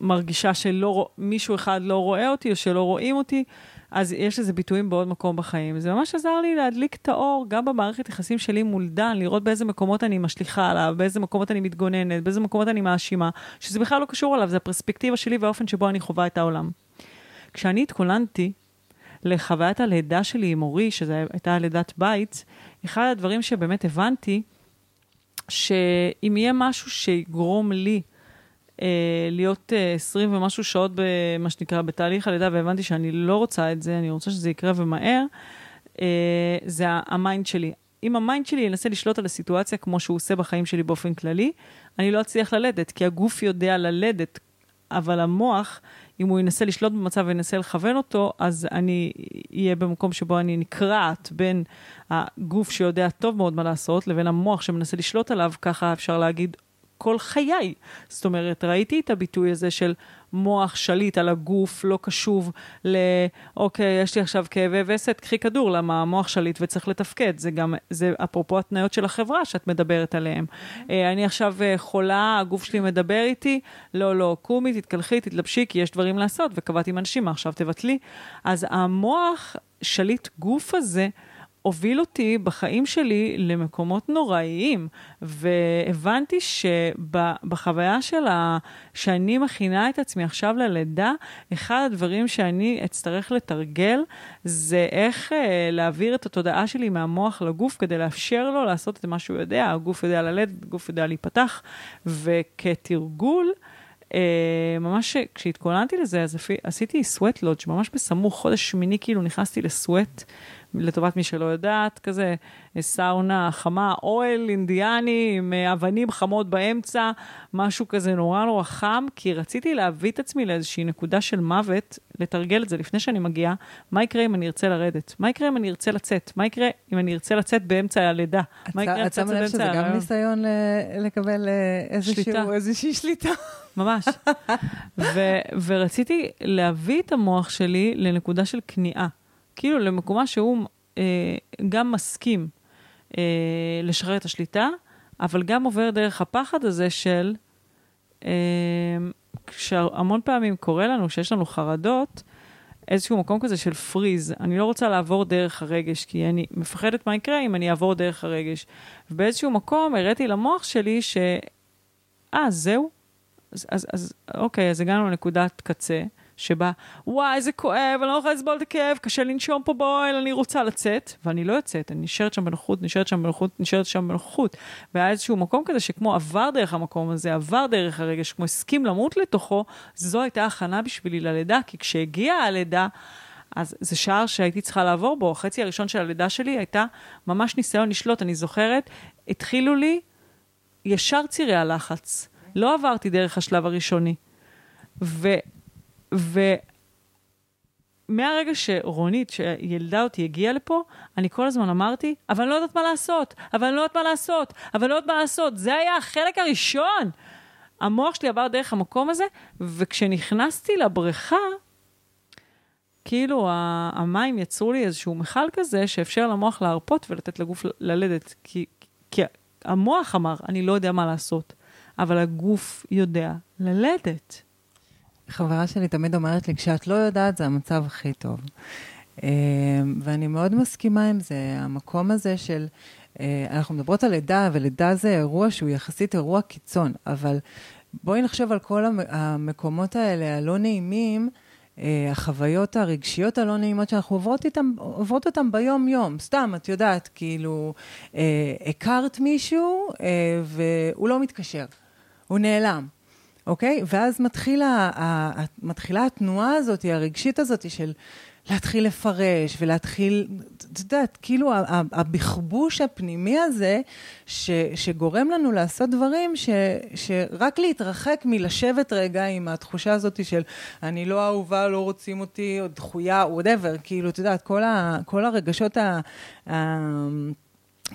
מרגישה שמישהו אחד לא רואה אותי, או שלא רואים אותי, אז יש לזה ביטויים בעוד מקום בחיים. זה ממש עזר לי להדליק את האור, גם במערכת יחסים שלי מול דן, לראות באיזה מקומות אני משליחה עליו, באיזה מקומות אני מתגוננת, באיזה מקומות אני מאשימה, שזה בכלל לא קשור עליו, זה הפרספקטיבה שלי והאופן שבו אני חווה את העולם. כשאני התכוננתי לחוויית הלידה שלי עם אורי, שזו הייתה לידת בית, אחד הדברים שבאמת הבנתי, שאם יהיה משהו שיגרום לי, להיות עשרים ומשהו שעות במה שנקרא בתהליך הלידה, והבנתי שאני לא רוצה את זה, אני רוצה שזה יקרה ומהר, זה המיינד שלי. אם המיינד שלי ינסה לשלוט על הסיטואציה כמו שהוא עושה בחיים שלי באופן כללי, אני לא אצליח ללדת, כי הגוף יודע ללדת, אבל המוח, אם הוא ינסה לשלוט במצב וינסה לכוון אותו, אז אני אהיה במקום שבו אני נקרעת בין הגוף שיודע טוב מאוד מה לעשות, לבין המוח שמנסה לשלוט עליו, ככה אפשר להגיד, כל חיי. זאת אומרת, ראיתי את הביטוי הזה של מוח שליט על הגוף, לא קשוב ל... אוקיי, יש לי עכשיו כאבי וסת, קחי כדור, למה המוח שליט וצריך לתפקד. זה גם, זה אפרופו התניות של החברה שאת מדברת עליהן. אני עכשיו חולה, הגוף שלי מדבר איתי, לא, לא, קומי, תתקלחי, תתלבשי, כי יש דברים לעשות, וקבעתי עם אנשים, עכשיו תבטלי. אז המוח שליט גוף הזה, הוביל אותי בחיים שלי למקומות נוראיים, והבנתי שבחוויה שלה, שאני מכינה את עצמי עכשיו ללידה, אחד הדברים שאני אצטרך לתרגל, זה איך להעביר את התודעה שלי מהמוח לגוף, כדי לאפשר לו לעשות את מה שהוא יודע, הגוף יודע ללד, הגוף יודע להיפתח, וכתרגול, ממש כשהתכוננתי לזה, אז עשיתי סווט לודג' ממש בסמוך, חודש שמיני כאילו נכנסתי לסווט, לטובת מי שלא יודעת, כזה סאונה חמה, אוהל אינדיאני עם אבנים חמות באמצע, משהו כזה נורא נורא חם, כי רציתי להביא את עצמי לאיזושהי נקודה של מוות, לתרגל את זה לפני שאני מגיעה, מה יקרה אם אני ארצה לרדת? מה יקרה אם אני ארצה לצאת? מה יקרה אם אני ארצה לצאת באמצע הלידה? מה יקרה אם אני ארצה לצאת באמצע הלידה? זה גם ניסיון לקבל איזושהי שליטה. ממש. ורציתי להביא את המוח שלי לנקודה של כניעה. כאילו למקומה שהוא אה, גם מסכים אה, לשחרר את השליטה, אבל גם עובר דרך הפחד הזה של, אה, כשהמון פעמים קורה לנו, שיש לנו חרדות, איזשהו מקום כזה של פריז. אני לא רוצה לעבור דרך הרגש, כי אני מפחדת מה יקרה אם אני אעבור דרך הרגש. ובאיזשהו מקום הראיתי למוח שלי ש... אה, זהו? אז, אז, אז אוקיי, אז הגענו לנקודת קצה. שבה, וואי, זה כואב, אני לא יכולה לסבול את הכאב, קשה לנשום פה בועל, אני רוצה לצאת, ואני לא יוצאת, אני נשארת שם בנוחות, נשארת שם בנוחות, נשארת שם בנוחות, והיה איזשהו מקום כזה שכמו עבר דרך המקום הזה, עבר דרך הרגש, כמו הסכים למות לתוכו, זו הייתה הכנה בשבילי ללידה, כי כשהגיעה הלידה, אז זה שער שהייתי צריכה לעבור בו, החצי הראשון של הלידה שלי הייתה ממש ניסיון לשלוט, אני זוכרת, התחילו לי ישר צירי הלחץ, לא עברתי דרך השלב הראשוני, ו... ומהרגע שרונית, שילדה אותי, הגיעה לפה, אני כל הזמן אמרתי, אבל אני לא יודעת מה לעשות, אבל אני לא יודעת מה לעשות, אבל אני לא יודעת מה לעשות. זה היה החלק הראשון. המוח שלי עבר דרך המקום הזה, וכשנכנסתי לבריכה, כאילו המים יצרו לי איזשהו מחל כזה, שאפשר למוח להרפות ולתת לגוף ללדת. כי, כי המוח אמר, אני לא יודע מה לעשות, אבל הגוף יודע ללדת. חברה שלי תמיד אומרת לי, כשאת לא יודעת, זה המצב הכי טוב. ואני מאוד מסכימה עם זה. המקום הזה של, אנחנו מדברות על לידה, ולידה זה אירוע שהוא יחסית אירוע קיצון, אבל בואי נחשוב על כל המקומות האלה, הלא נעימים, החוויות הרגשיות הלא נעימות שאנחנו עוברות איתם, עוברות אותם ביום-יום. סתם, את יודעת, כאילו, הכרת מישהו, והוא לא מתקשר. הוא נעלם. אוקיי? ואז מתחילה, מתחילה התנועה הזאת, הרגשית הזאת של להתחיל לפרש ולהתחיל, את יודעת, כאילו הבכבוש הפנימי הזה ש, שגורם לנו לעשות דברים ש, שרק להתרחק מלשבת רגע עם התחושה הזאת של אני לא אהובה, לא רוצים אותי, או דחויה, או whatever, כאילו, את יודעת, כל, ה, כל הרגשות ה... ה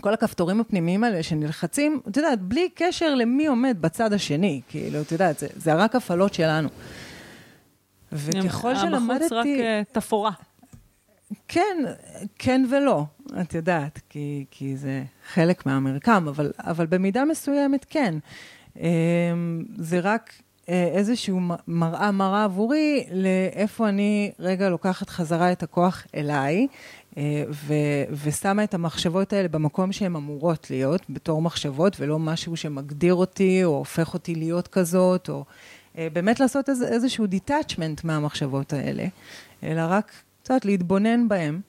כל הכפתורים הפנימיים האלה שנלחצים, את יודעת, בלי קשר למי עומד בצד השני, כאילו, את יודעת, זה, זה רק הפעלות שלנו. וככל שלמדתי... המחוץ רק תפורה. כן, כן ולא, את יודעת, כי, כי זה חלק מהמרקם, אבל, אבל במידה מסוימת כן. זה רק איזשהו מראה מראה עבורי, לאיפה אני רגע לוקחת חזרה את הכוח אליי, ו- ושמה את המחשבות האלה במקום שהן אמורות להיות, בתור מחשבות, ולא משהו שמגדיר אותי, או הופך אותי להיות כזאת, או באמת לעשות איז- איזשהו detachment מהמחשבות האלה, אלא רק קצת להתבונן בהן.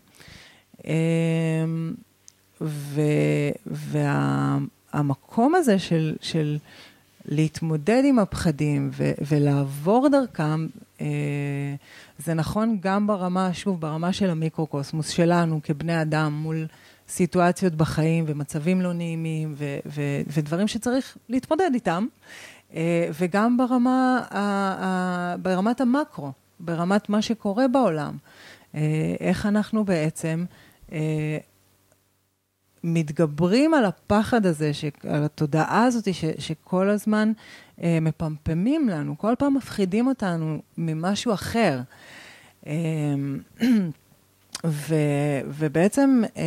והמקום הזה של, של להתמודד עם הפחדים ו- ולעבור דרכם, זה נכון גם ברמה, שוב, ברמה של המיקרוקוסמוס שלנו כבני אדם מול סיטואציות בחיים ומצבים לא נעימים ו- ו- ודברים שצריך להתמודד איתם, וגם ברמה ה- ברמת המקרו, ברמת מה שקורה בעולם, איך אנחנו בעצם מתגברים על הפחד הזה, ש... על התודעה הזאת ש... שכל הזמן אה, מפמפמים לנו, כל פעם מפחידים אותנו ממשהו אחר. אה, ו... ובעצם אה,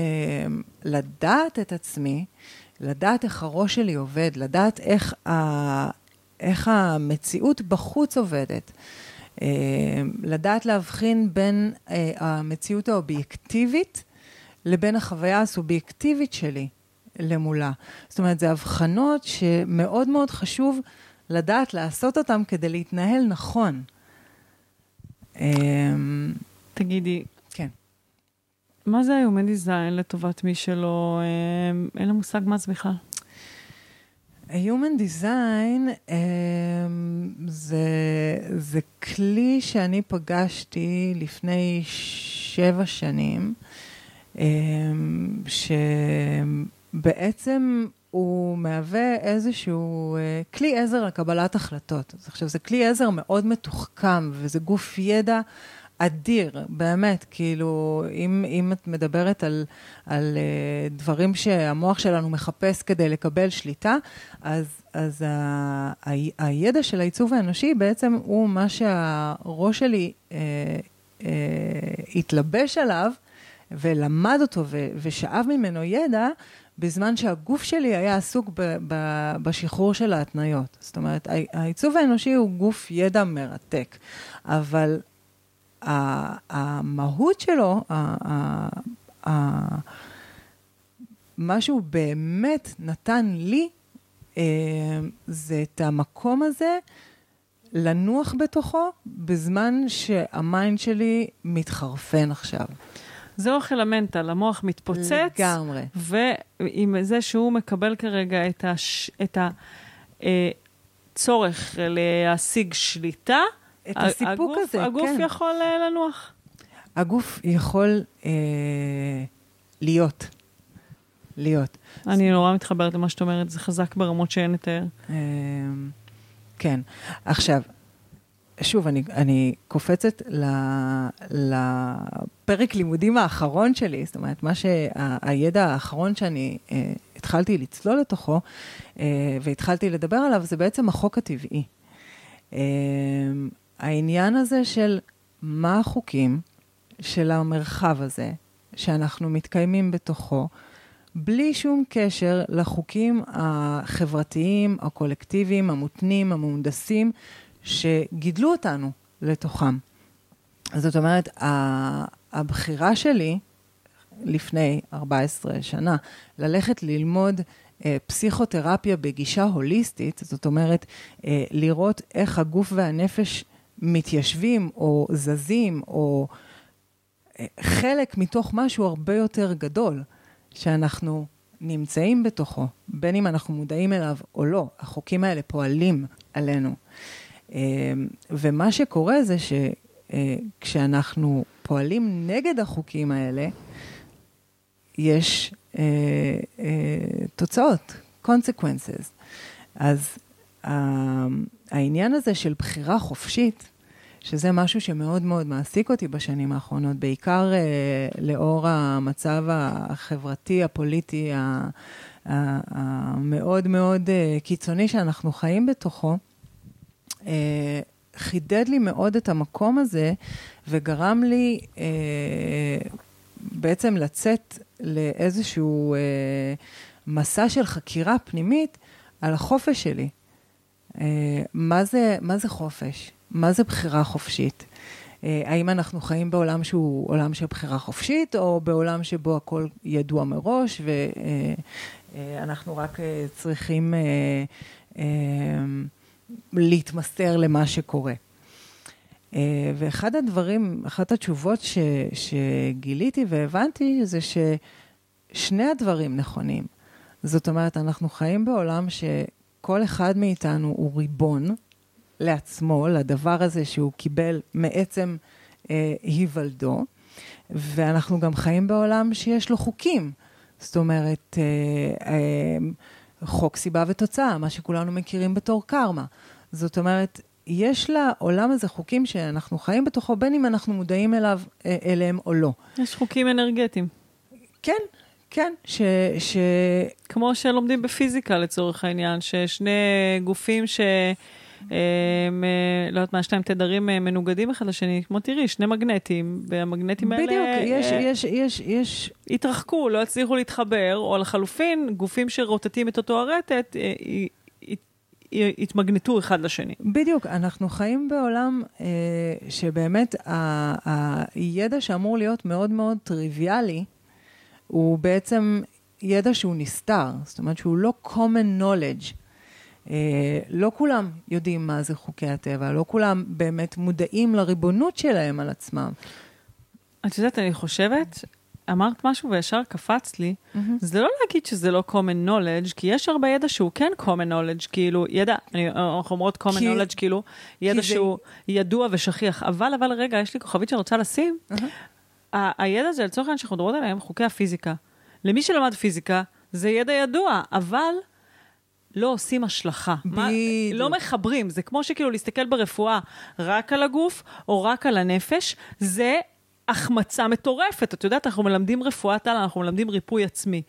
לדעת את עצמי, לדעת איך הראש שלי עובד, לדעת איך, ה... איך המציאות בחוץ עובדת, אה, לדעת להבחין בין אה, המציאות האובייקטיבית, לבין החוויה הסובייקטיבית שלי למולה. זאת אומרת, זה הבחנות שמאוד מאוד חשוב לדעת לעשות אותם כדי להתנהל נכון. תגידי, כן. מה זה Human Design לטובת מי שלא, אין לה מושג מה זה בכלל? Human Design זה, זה כלי שאני פגשתי לפני שבע שנים, שבעצם הוא מהווה איזשהו כלי עזר לקבלת החלטות. אז עכשיו, זה כלי עזר מאוד מתוחכם, וזה גוף ידע אדיר, באמת, כאילו, אם, אם את מדברת על, על דברים שהמוח שלנו מחפש כדי לקבל שליטה, אז, אז ה, ה, הידע של העיצוב האנושי בעצם הוא מה שהראש שלי אה, אה, התלבש עליו, ולמד אותו ו- ושאב ממנו ידע, בזמן שהגוף שלי היה עסוק ב- ב- בשחרור של ההתניות. זאת אומרת, העיצוב האנושי הוא גוף ידע מרתק, אבל ה- המהות שלו, ה- ה- ה- מה שהוא באמת נתן לי, אה, זה את המקום הזה, לנוח בתוכו, בזמן שהמיינד שלי מתחרפן עכשיו. זה אוכל המנטל, המוח מתפוצץ. לגמרי. ועם זה שהוא מקבל כרגע את, הש... את הצורך להשיג שליטה, את הסיפוק הגוף, הזה, הגוף כן. יכול לנוח. הגוף יכול אה, להיות. להיות. אני נורא מתחברת למה שאת אומרת, זה חזק ברמות שאין לתאר. אה, כן. עכשיו, שוב, אני, אני קופצת לפרק לימודים האחרון שלי, זאת אומרת, מה שהידע האחרון שאני אה, התחלתי לצלול לתוכו, אה, והתחלתי לדבר עליו, זה בעצם החוק הטבעי. אה, העניין הזה של מה החוקים של המרחב הזה, שאנחנו מתקיימים בתוכו, בלי שום קשר לחוקים החברתיים, הקולקטיביים, המותנים, המהונדסים, שגידלו אותנו לתוכם. זאת אומרת, הבחירה שלי, לפני ארבע עשרה שנה, ללכת ללמוד אה, פסיכותרפיה בגישה הוליסטית, זאת אומרת, אה, לראות איך הגוף והנפש מתיישבים, או זזים, או אה, חלק מתוך משהו הרבה יותר גדול, שאנחנו נמצאים בתוכו, בין אם אנחנו מודעים אליו או לא, החוקים האלה פועלים עלינו. ומה שקורה זה שכשאנחנו פועלים נגד החוקים האלה, יש תוצאות, consequences. אז העניין הזה של בחירה חופשית, שזה משהו שמאוד מאוד מעסיק אותי בשנים האחרונות, בעיקר לאור המצב החברתי, הפוליטי, המאוד מאוד קיצוני שאנחנו חיים בתוכו, Uh, חידד לי מאוד את המקום הזה, וגרם לי uh, בעצם לצאת לאיזשהו uh, מסע של חקירה פנימית על החופש שלי. Uh, מה זה, מה זה חופש? מה זה בחירה חופשית? Uh, האם אנחנו חיים בעולם שהוא עולם של בחירה חופשית, או בעולם שבו הכל ידוע מראש, ואנחנו uh, uh, רק uh, צריכים... Uh, uh, להתמסר למה שקורה. ואחד הדברים, אחת התשובות ש, שגיליתי והבנתי, זה ששני הדברים נכונים. זאת אומרת, אנחנו חיים בעולם שכל אחד מאיתנו הוא ריבון לעצמו, לדבר הזה שהוא קיבל מעצם אה, היוולדו, ואנחנו גם חיים בעולם שיש לו חוקים. זאת אומרת, אה, אה, חוק סיבה ותוצאה, מה שכולנו מכירים בתור קרמה. זאת אומרת, יש לעולם הזה חוקים שאנחנו חיים בתוכו, בין אם אנחנו מודעים אליו, אליהם או לא. יש חוקים אנרגטיים. כן, כן. ש, ש... כמו שלומדים בפיזיקה לצורך העניין, ששני גופים ש... לא יודעת מה, שתיים תדרים מנוגדים אחד לשני, כמו תראי, שני מגנטים, והמגנטים האלה... בדיוק, יש, יש, יש, יש... התרחקו, לא הצליחו להתחבר, או לחלופין, גופים שרוטטים את אותו הרטט, התמגנטו אחד לשני. בדיוק, אנחנו חיים בעולם שבאמת הידע שאמור להיות מאוד מאוד טריוויאלי, הוא בעצם ידע שהוא נסתר, זאת אומרת שהוא לא common knowledge, Uh, לא כולם יודעים מה זה חוקי הטבע, לא כולם באמת מודעים לריבונות שלהם על עצמם. את יודעת, אני חושבת, אמרת משהו וישר קפץ לי, mm-hmm. זה לא להגיד שזה לא common knowledge, כי יש הרבה ידע שהוא כן common knowledge, כאילו, ידע, אנחנו אומרות common כי, knowledge, כאילו, ידע שהוא זה... ידוע ושכיח, אבל, אבל רגע, יש לי כוכבית שאני רוצה לשים, mm-hmm. ה- הידע הזה, לצורך העניין שאנחנו מדברות עליהם, חוקי הפיזיקה. למי שלמד פיזיקה, זה ידע ידוע, אבל... לא עושים השלכה. מה, לא מחברים. זה כמו שכאילו להסתכל ברפואה רק על הגוף, או רק על הנפש, זה החמצה מטורפת. את יודעת, אנחנו מלמדים רפואת על, אנחנו מלמדים ריפוי עצמי.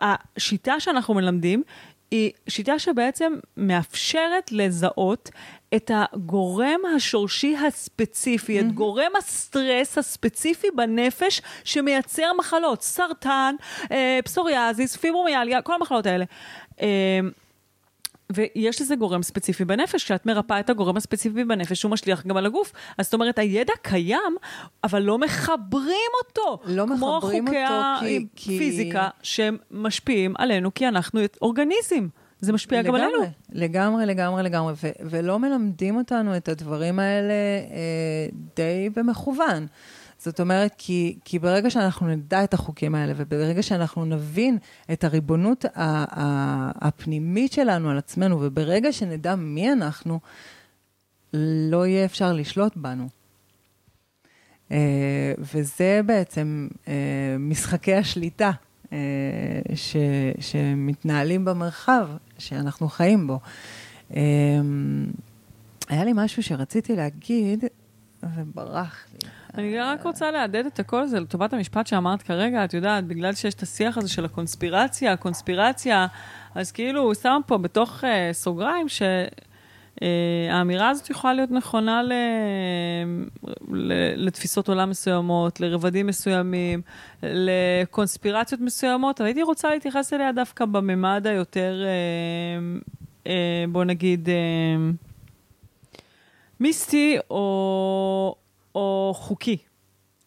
השיטה שאנחנו מלמדים, היא שיטה שבעצם מאפשרת לזהות את הגורם השורשי הספציפי, את גורם הסטרס הספציפי בנפש, שמייצר מחלות, סרטן, פסוריאזיס, פיברומיאלגיה, כל המחלות האלה. ויש לזה גורם ספציפי בנפש, כשאת מרפאה את הגורם הספציפי בנפש, הוא משליח גם על הגוף. אז זאת אומרת, הידע קיים, אבל לא מחברים אותו. לא מחברים אותו, כי... כמו חוקי הפיזיקה, שהם משפיעים עלינו, כי אנחנו אורגניזם. זה משפיע לגמרי, גם עלינו. לגמרי, לגמרי, לגמרי. ו- ולא מלמדים אותנו את הדברים האלה אה, די במכוון. זאת אומרת, כי, כי ברגע שאנחנו נדע את החוקים האלה, וברגע שאנחנו נבין את הריבונות ה- ה- הפנימית שלנו על עצמנו, וברגע שנדע מי אנחנו, לא יהיה אפשר לשלוט בנו. וזה בעצם משחקי השליטה ש- שמתנהלים במרחב שאנחנו חיים בו. היה לי משהו שרציתי להגיד, וברח לי. אני רק רוצה להדד את הכל הזה, לטובת המשפט שאמרת כרגע, את יודעת, בגלל שיש את השיח הזה של הקונספירציה, הקונספירציה, אז כאילו הוא שם פה בתוך סוגריים, שהאמירה הזאת יכולה להיות נכונה לתפיסות עולם מסוימות, לרבדים מסוימים, לקונספירציות מסוימות, אבל הייתי רוצה להתייחס אליה דווקא בממד היותר, בוא נגיד, מיסטי או... או חוקי.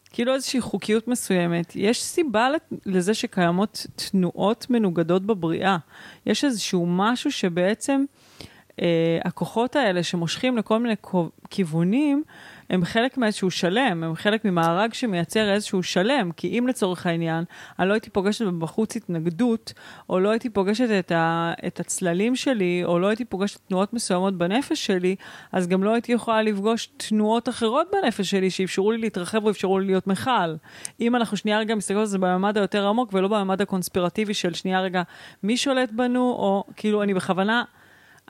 כאילו איזושהי חוקיות מסוימת. יש סיבה לזה שקיימות תנועות מנוגדות בבריאה. יש איזשהו משהו שבעצם אה, הכוחות האלה שמושכים לכל מיני כיוונים, הם חלק מאיזשהו שלם, הם חלק ממארג שמייצר איזשהו שלם, כי אם לצורך העניין, אני לא הייתי פוגשת בחוץ התנגדות, או לא הייתי פוגשת את, ה, את הצללים שלי, או לא הייתי פוגשת תנועות מסוימות בנפש שלי, אז גם לא הייתי יכולה לפגוש תנועות אחרות בנפש שלי, שאפשרו לי להתרחב או אפשרו לי להיות מחל. אם אנחנו שנייה רגע מסתכלות על זה בממד היותר עמוק, ולא בממד הקונספירטיבי של שנייה רגע, מי שולט בנו, או כאילו אני בכוונה...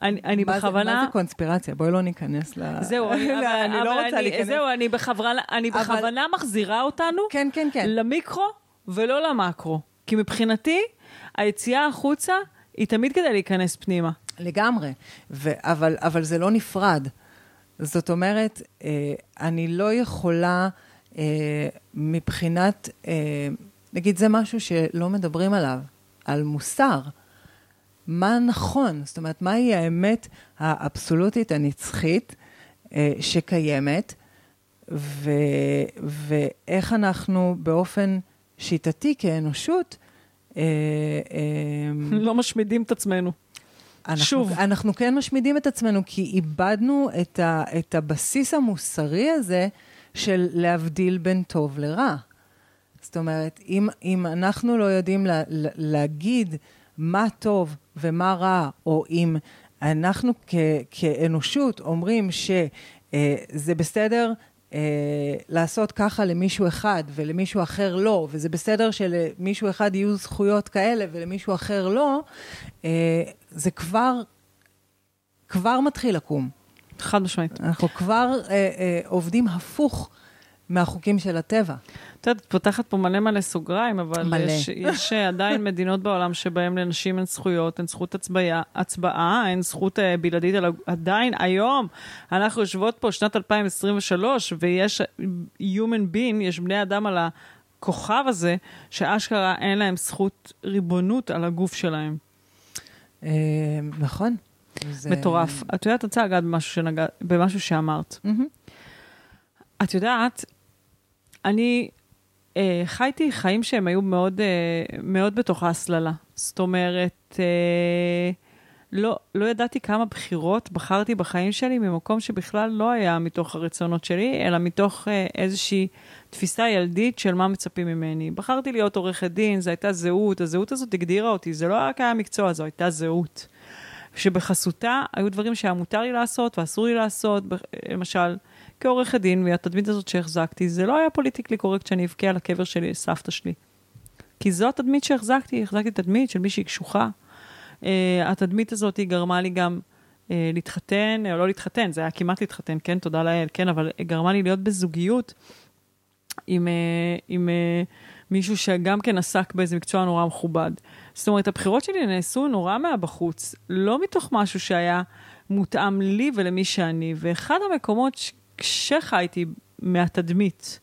אני, אני מה בכוונה... זה, מה זה קונספירציה? בואי לא ניכנס ל... זהו, אני, אבל, אני אבל לא רוצה אני, להיכנס. זהו, אני, בחבר... אני אבל... בכוונה מחזירה אותנו כן, כן, כן. למיקרו ולא למקרו. כי מבחינתי, היציאה החוצה היא תמיד כדי להיכנס פנימה. לגמרי. ו... אבל, אבל זה לא נפרד. זאת אומרת, אני לא יכולה מבחינת... נגיד, זה משהו שלא מדברים עליו, על מוסר. מה נכון? זאת אומרת, מהי האמת האבסולוטית הנצחית שקיימת, ו, ואיך אנחנו באופן שיטתי כאנושות... לא משמידים את עצמנו. אנחנו, שוב. אנחנו כן משמידים את עצמנו, כי איבדנו את, ה, את הבסיס המוסרי הזה של להבדיל בין טוב לרע. זאת אומרת, אם, אם אנחנו לא יודעים לה, להגיד... מה טוב ומה רע, או אם אנחנו כ- כאנושות אומרים שזה בסדר לעשות ככה למישהו אחד ולמישהו אחר לא, וזה בסדר שלמישהו אחד יהיו זכויות כאלה ולמישהו אחר לא, זה כבר, כבר מתחיל לקום. חד משמעית. אנחנו כבר עובדים הפוך מהחוקים של הטבע. את יודעת, פותחת פה מלא מלא סוגריים, אבל יש עדיין מדינות בעולם שבהן לנשים אין זכויות, אין זכות הצבעה, אין זכות בלעדית, אלא עדיין היום אנחנו יושבות פה שנת אלפיים עשרים ושלוש, ויש human being, יש בני אדם על הכוכב הזה, שאשכרה אין להם זכות ריבונות על הגוף שלהם. נכון. מטורף. את יודעת, רוצה לגעת במשהו שאמרת. את יודעת, אני אה, חייתי חיים שהם היו מאוד, אה, מאוד בתוך ההסללה. זאת אומרת, אה, לא, לא ידעתי כמה בחירות בחרתי בחיים שלי, ממקום שבכלל לא היה מתוך הרצונות שלי, אלא מתוך אה, איזושהי תפיסה ילדית של מה מצפים ממני. בחרתי להיות עורכת דין, זו הייתה זהות, הזהות הזאת הגדירה אותי, זה לא היה מקצוע, זו הייתה זהות. שבחסותה היו דברים שהיה מותר לי לעשות ואסור לי לעשות, למשל, כעורך הדין, והתדמית הזאת שהחזקתי, זה לא היה פוליטיקלי קורקט שאני אבכה על הקבר שלי, סבתא שלי. כי זו התדמית שהחזקתי, החזקתי תדמית של מישהי קשוחה. Uh, התדמית הזאת היא גרמה לי גם uh, להתחתן, או לא להתחתן, זה היה כמעט להתחתן, כן, תודה לאל, כן, אבל גרמה לי להיות בזוגיות עם, uh, עם uh, מישהו שגם כן עסק באיזה מקצוע נורא מכובד. זאת אומרת, הבחירות שלי נעשו נורא מהבחוץ, לא מתוך משהו שהיה מותאם לי ולמי שאני, ואחד המקומות ש... כשחייתי מהתדמית,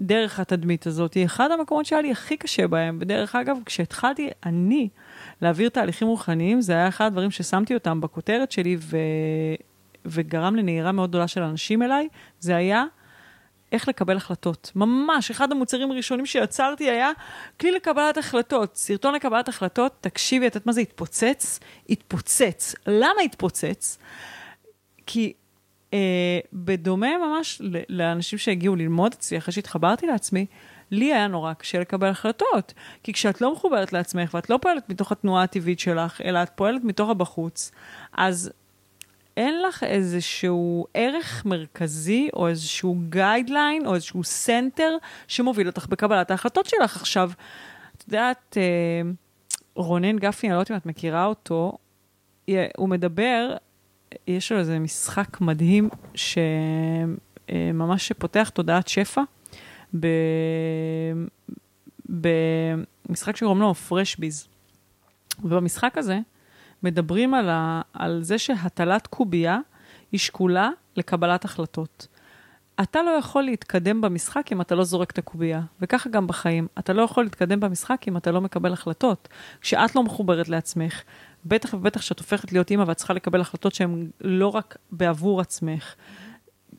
דרך התדמית הזאת, היא אחד המקומות שהיה לי הכי קשה בהם, ודרך אגב, כשהתחלתי אני להעביר תהליכים רוחניים, זה היה אחד הדברים ששמתי אותם בכותרת שלי, ו... וגרם לנהירה מאוד גדולה של אנשים אליי, זה היה איך לקבל החלטות. ממש, אחד המוצרים הראשונים שיצרתי היה כלי לקבלת החלטות, סרטון לקבלת החלטות, תקשיבי, את יודעת מה זה התפוצץ? התפוצץ. למה התפוצץ? כי... Uh, בדומה ממש לאנשים שהגיעו ללמוד אצלי, אחרי שהתחברתי לעצמי, לי היה נורא קשה לקבל החלטות. כי כשאת לא מחוברת לעצמך, ואת לא פועלת מתוך התנועה הטבעית שלך, אלא את פועלת מתוך הבחוץ, אז אין לך איזשהו ערך מרכזי, או איזשהו גיידליין, או איזשהו סנטר, שמוביל אותך בקבלת ההחלטות שלך. עכשיו, את יודעת, uh, רונן גפני, אני לא יודעת אם את מכירה אותו, הוא מדבר... יש לו איזה משחק מדהים שממש שפותח תודעת שפע במשחק שקוראים לו פרשביז. ובמשחק הזה מדברים על, ה... על זה שהטלת קובייה היא שקולה לקבלת החלטות. אתה לא יכול להתקדם במשחק אם אתה לא זורק את הקובייה, וככה גם בחיים. אתה לא יכול להתקדם במשחק אם אתה לא מקבל החלטות. כשאת לא מחוברת לעצמך, בטח ובטח שאת הופכת להיות אימא, ואת צריכה לקבל החלטות שהן לא רק בעבור עצמך.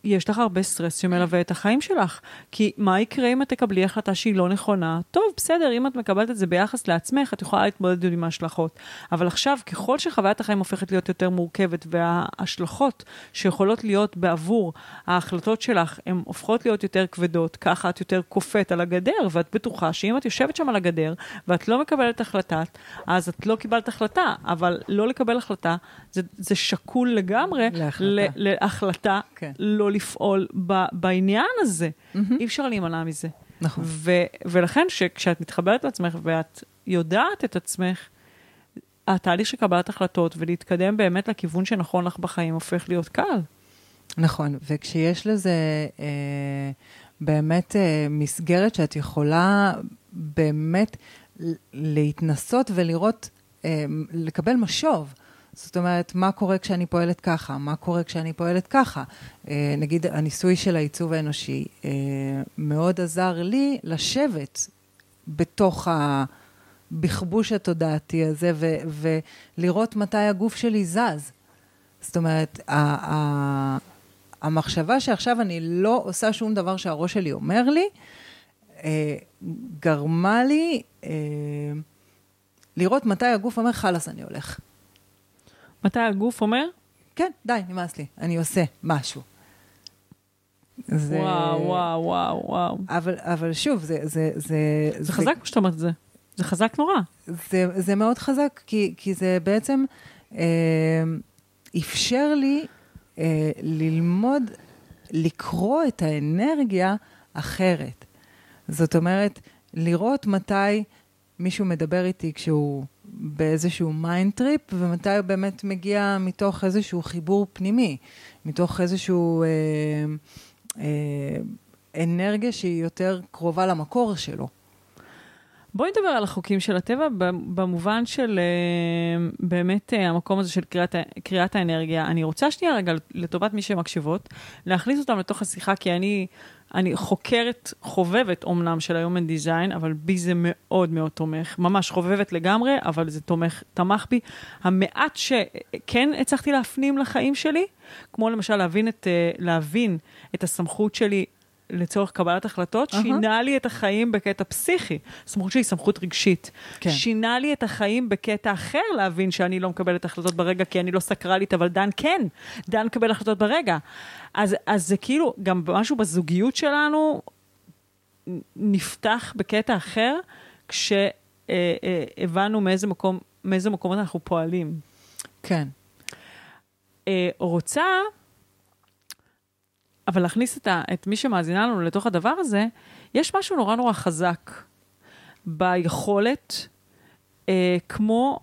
יש לך הרבה סטרס שמלווה את החיים שלך, כי מה יקרה אם את תקבלי החלטה שהיא לא נכונה? טוב, בסדר, אם את מקבלת את זה ביחס לעצמך, את יכולה להתמודד עם ההשלכות. אבל עכשיו, ככל שחוויית החיים הופכת להיות יותר מורכבת, וההשלכות שיכולות להיות בעבור ההחלטות שלך, הן הופכות להיות יותר כבדות, ככה את יותר קופאת על הגדר, ואת בטוחה שאם את יושבת שם על הגדר, ואת לא מקבלת החלטה, אז את לא קיבלת החלטה, אבל לא לקבל החלטה, זה, זה שקול לגמרי להחלטה. להחלטה, כן. לא לפעול ב- בעניין הזה. Mm-hmm. אי אפשר להימנע מזה. נכון. ו- ולכן שכשאת מתחברת לעצמך ואת יודעת את עצמך, התהליך שקבלת החלטות ולהתקדם באמת לכיוון שנכון לך בחיים הופך להיות קל. נכון, וכשיש לזה אה, באמת אה, מסגרת שאת יכולה באמת להתנסות ולראות, אה, לקבל משוב. זאת אומרת, מה קורה כשאני פועלת ככה? מה קורה כשאני פועלת ככה? נגיד, הניסוי של העיצוב האנושי מאוד עזר לי לשבת בתוך הבכבוש התודעתי הזה, ו- ולראות מתי הגוף שלי זז. זאת אומרת, ה- ה- המחשבה שעכשיו אני לא עושה שום דבר שהראש שלי אומר לי, גרמה לי לראות מתי הגוף אומר, חלס, אני הולך. מתי הגוף אומר? כן, די, נמאס לי. אני עושה משהו. וואו, וואו, וואו, וואו. אבל, אבל שוב, זה... זה, זה, זה חזק כמו שאתה אומרת זה. זה חזק נורא. זה, זה מאוד חזק, כי, כי זה בעצם אה, אפשר לי אה, ללמוד, לקרוא את האנרגיה אחרת. זאת אומרת, לראות מתי מישהו מדבר איתי כשהוא... באיזשהו מיינד טריפ, ומתי הוא באמת מגיע מתוך איזשהו חיבור פנימי, מתוך איזשהו אה, אה, אנרגיה שהיא יותר קרובה למקור שלו. בואי נדבר על החוקים של הטבע, במובן של באמת המקום הזה של קריאת, קריאת האנרגיה. אני רוצה שנייה רגע, לטובת מי שמקשיבות, להכניס אותם לתוך השיחה, כי אני, אני חוקרת, חובבת אומנם של ה-Human Design, אבל בי זה מאוד מאוד תומך. ממש חובבת לגמרי, אבל זה תומך, תמך בי. המעט שכן הצלחתי להפנים לחיים שלי, כמו למשל להבין את, להבין את הסמכות שלי, לצורך קבלת החלטות, uh-huh. שינה לי את החיים בקטע פסיכי. סמכות שלי, סמכות רגשית. כן. שינה לי את החיים בקטע אחר להבין שאני לא מקבלת החלטות ברגע, כי אני לא סקרלית, אבל דן כן. דן מקבל החלטות ברגע. אז, אז זה כאילו, גם משהו בזוגיות שלנו, נפתח בקטע אחר, כשהבנו מאיזה מקום, מאיזה מקום אנחנו פועלים. כן. רוצה... אבל להכניס את, ה, את מי שמאזינה לנו לתוך הדבר הזה, יש משהו נורא נורא חזק ביכולת, אה, כמו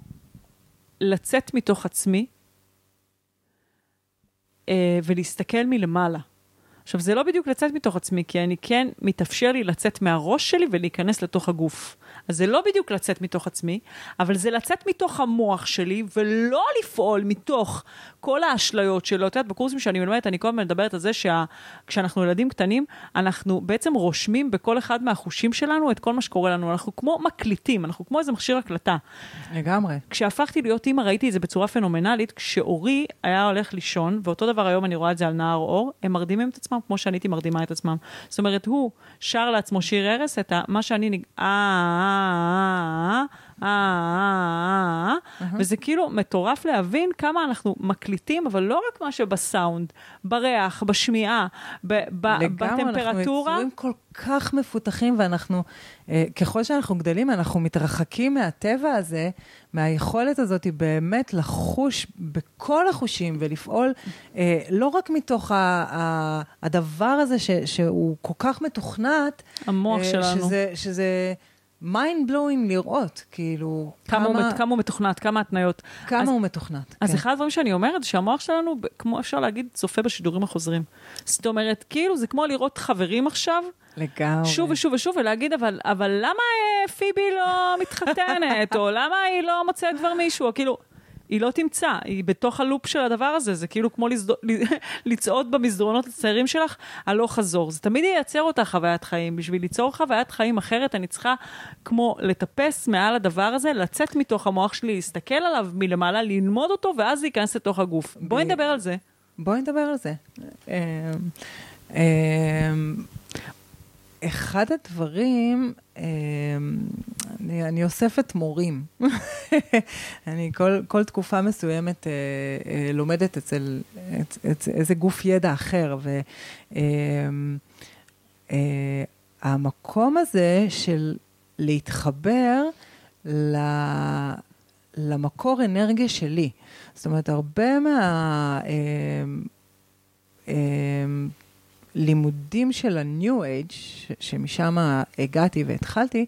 לצאת מתוך עצמי, אה, ולהסתכל מלמעלה. עכשיו, זה לא בדיוק לצאת מתוך עצמי, כי אני כן מתאפשר לי לצאת מהראש שלי ולהיכנס לתוך הגוף. אז זה לא בדיוק לצאת מתוך עצמי, אבל זה לצאת מתוך המוח שלי, ולא לפעול מתוך כל האשליות שלו. תראה, בקורסים שאני מלמדת, אני כל הזמן מדברת על זה שכשאנחנו ילדים קטנים, אנחנו בעצם רושמים בכל אחד מהחושים שלנו את כל מה שקורה לנו. אנחנו כמו מקליטים, אנחנו כמו איזה מכשיר הקלטה. לגמרי. כשהפכתי להיות אימא, ראיתי את זה בצורה פנומנלית, כשאורי היה הולך לישון, ואותו דבר היום אני רואה את זה על נער אור, הם מרדימים את עצמם כמו שאני הייתי מרדימה את עצמם. זאת אומרת, הוא שר לעצמו שיר ערס, את מה שאני נג... וזה כאילו מטורף להבין כמה אנחנו מקליטים, אבל לא רק משהו בסאונד, בריח, בשמיעה, בטמפרטורה. לגמרי, אנחנו יצורים כל כך מפותחים, ואנחנו, ככל שאנחנו גדלים, אנחנו מתרחקים מהטבע הזה, מהיכולת הזאת היא באמת לחוש בכל החושים, ולפעול לא רק מתוך הדבר הזה שהוא כל כך מתוכנת, המוח שלנו. שזה... mind blowing לראות, כאילו... כמה, כמה... כמה הוא מתוכנת, כמה התניות. כמה אז, הוא מתוכנת. אז כן. אחד הדברים שאני אומרת, שהמוח שלנו, כמו אפשר להגיד, צופה בשידורים החוזרים. זאת אומרת, כאילו, זה כמו לראות חברים עכשיו, לגמרי. שוב ושוב ושוב, ולהגיד, אבל, אבל למה פיבי לא מתחתנת, או למה היא לא מוצאת דבר מישהו, או כאילו... היא לא תמצא, היא בתוך הלופ של הדבר הזה, זה כאילו כמו לצד... לצעוד במסדרונות הצעירים שלך, הלא חזור. זה תמיד ייצר אותה חוויית חיים, בשביל ליצור חוויית חיים אחרת, אני צריכה כמו לטפס מעל הדבר הזה, לצאת מתוך המוח שלי, להסתכל עליו מלמעלה, ללמוד אותו, ואז להיכנס לתוך הגוף. ב... בואי נדבר על זה. בואי נדבר על זה. אחד הדברים, אני, אני אוספת מורים. אני כל, כל תקופה מסוימת לומדת אצל, אצל, אצל איזה גוף ידע אחר, והמקום הזה של להתחבר ל... למקור אנרגיה שלי. זאת אומרת, הרבה מה... לימודים של ה-New Age, שמשם הגעתי והתחלתי,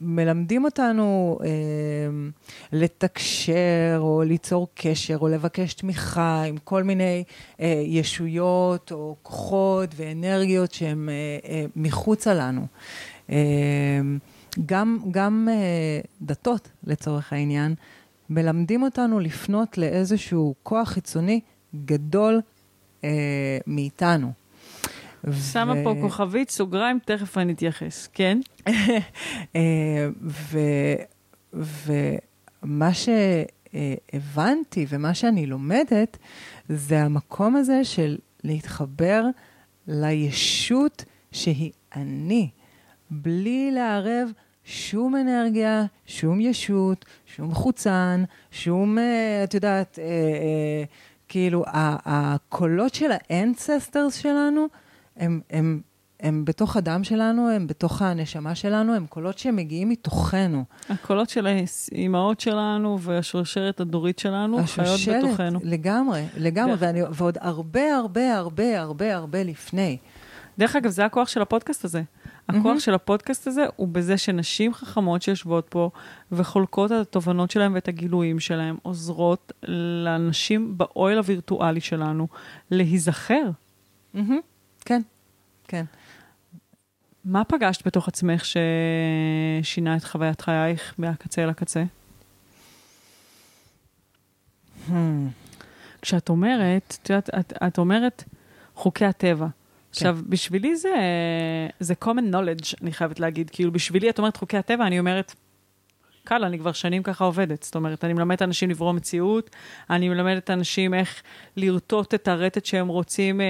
מלמדים אותנו לתקשר, או ליצור קשר, או לבקש תמיכה, עם כל מיני ישויות, או כוחות ואנרגיות שהן מחוצה לנו. גם, גם דתות, לצורך העניין, מלמדים אותנו לפנות לאיזשהו כוח חיצוני גדול, מאיתנו. שמה פה כוכבית, סוגריים, תכף אני אתייחס, כן? ומה שהבנתי ומה שאני לומדת, זה המקום הזה של להתחבר לישות שהיא אני, בלי לערב שום אנרגיה, שום ישות, שום חוצן, שום, את יודעת, כאילו, הקולות של האנססטרס שלנו, הם, הם, הם בתוך הדם שלנו, הם בתוך הנשמה שלנו, הם קולות שמגיעים מתוכנו. הקולות של האימהות שלנו, והשרשרת הדורית שלנו, חיות בתוכנו. לגמרי, לגמרי, ואני, ועוד הרבה, הרבה, הרבה, הרבה, הרבה לפני. דרך אגב, זה הכוח של הפודקאסט הזה. הכוח mm-hmm. של הפודקאסט הזה הוא בזה שנשים חכמות שיושבות פה וחולקות את התובנות שלהם ואת הגילויים שלהם, עוזרות לאנשים באויל הווירטואלי שלנו להיזכר. Mm-hmm. כן, כן. מה פגשת בתוך עצמך ששינה את חוויית חייך מהקצה לקצה? כשאת אומרת, את, את אומרת חוקי הטבע. עכשיו, בשבילי זה, זה common knowledge, אני חייבת להגיד. כאילו, בשבילי את אומרת חוקי הטבע, אני אומרת, קל, אני כבר שנים ככה עובדת. זאת אומרת, אני מלמדת אנשים לברוא מציאות, אני מלמדת אנשים איך לרטוט את הרטט שהם רוצים אה,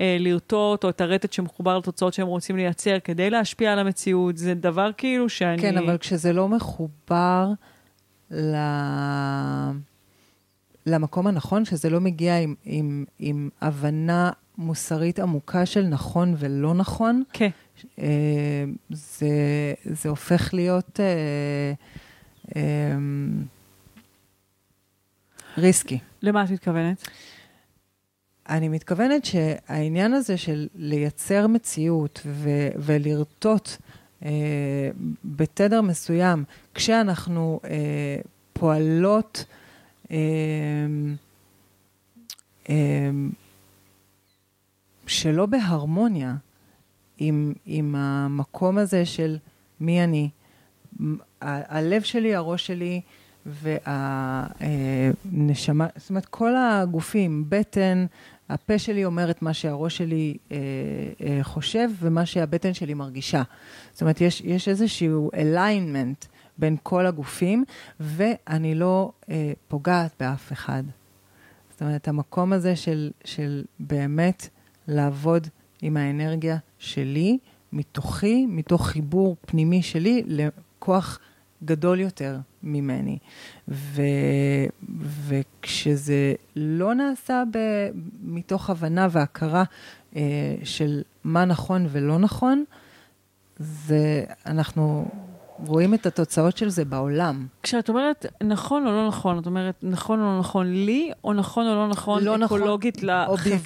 אה, לרטוט, או את הרטט שמחובר לתוצאות שהם רוצים לייצר, כדי להשפיע על המציאות. זה דבר כאילו שאני... כן, אבל כשזה לא מחובר ל... למקום הנכון, שזה לא מגיע עם, עם, עם הבנה מוסרית עמוקה של נכון ולא נכון, כן. זה, זה הופך להיות ריסקי. למה את מתכוונת? אני מתכוונת שהעניין הזה של לייצר מציאות ו- ולרטוט בתדר מסוים, כשאנחנו פועלות שלא בהרמוניה עם, עם המקום הזה של מי אני, ה- הלב שלי, הראש שלי, והנשמה, אה, זאת אומרת, כל הגופים, בטן, הפה שלי אומרת מה שהראש שלי אה, אה, חושב, ומה שהבטן שלי מרגישה. זאת אומרת, יש, יש איזשהו alignment בין כל הגופים, ואני לא אה, פוגעת באף אחד. זאת אומרת, המקום הזה של, של באמת לעבוד עם האנרגיה שלי, מתוכי, מתוך חיבור פנימי שלי, לכוח גדול יותר ממני. ו, וכשזה לא נעשה ב, מתוך הבנה והכרה אה, של מה נכון ולא נכון, זה, אנחנו רואים את התוצאות של זה בעולם. כשאת אומרת נכון או לא נכון, את אומרת נכון או לא נכון לי, או נכון או לא נכון לא אקולוגית נכון, לחברה?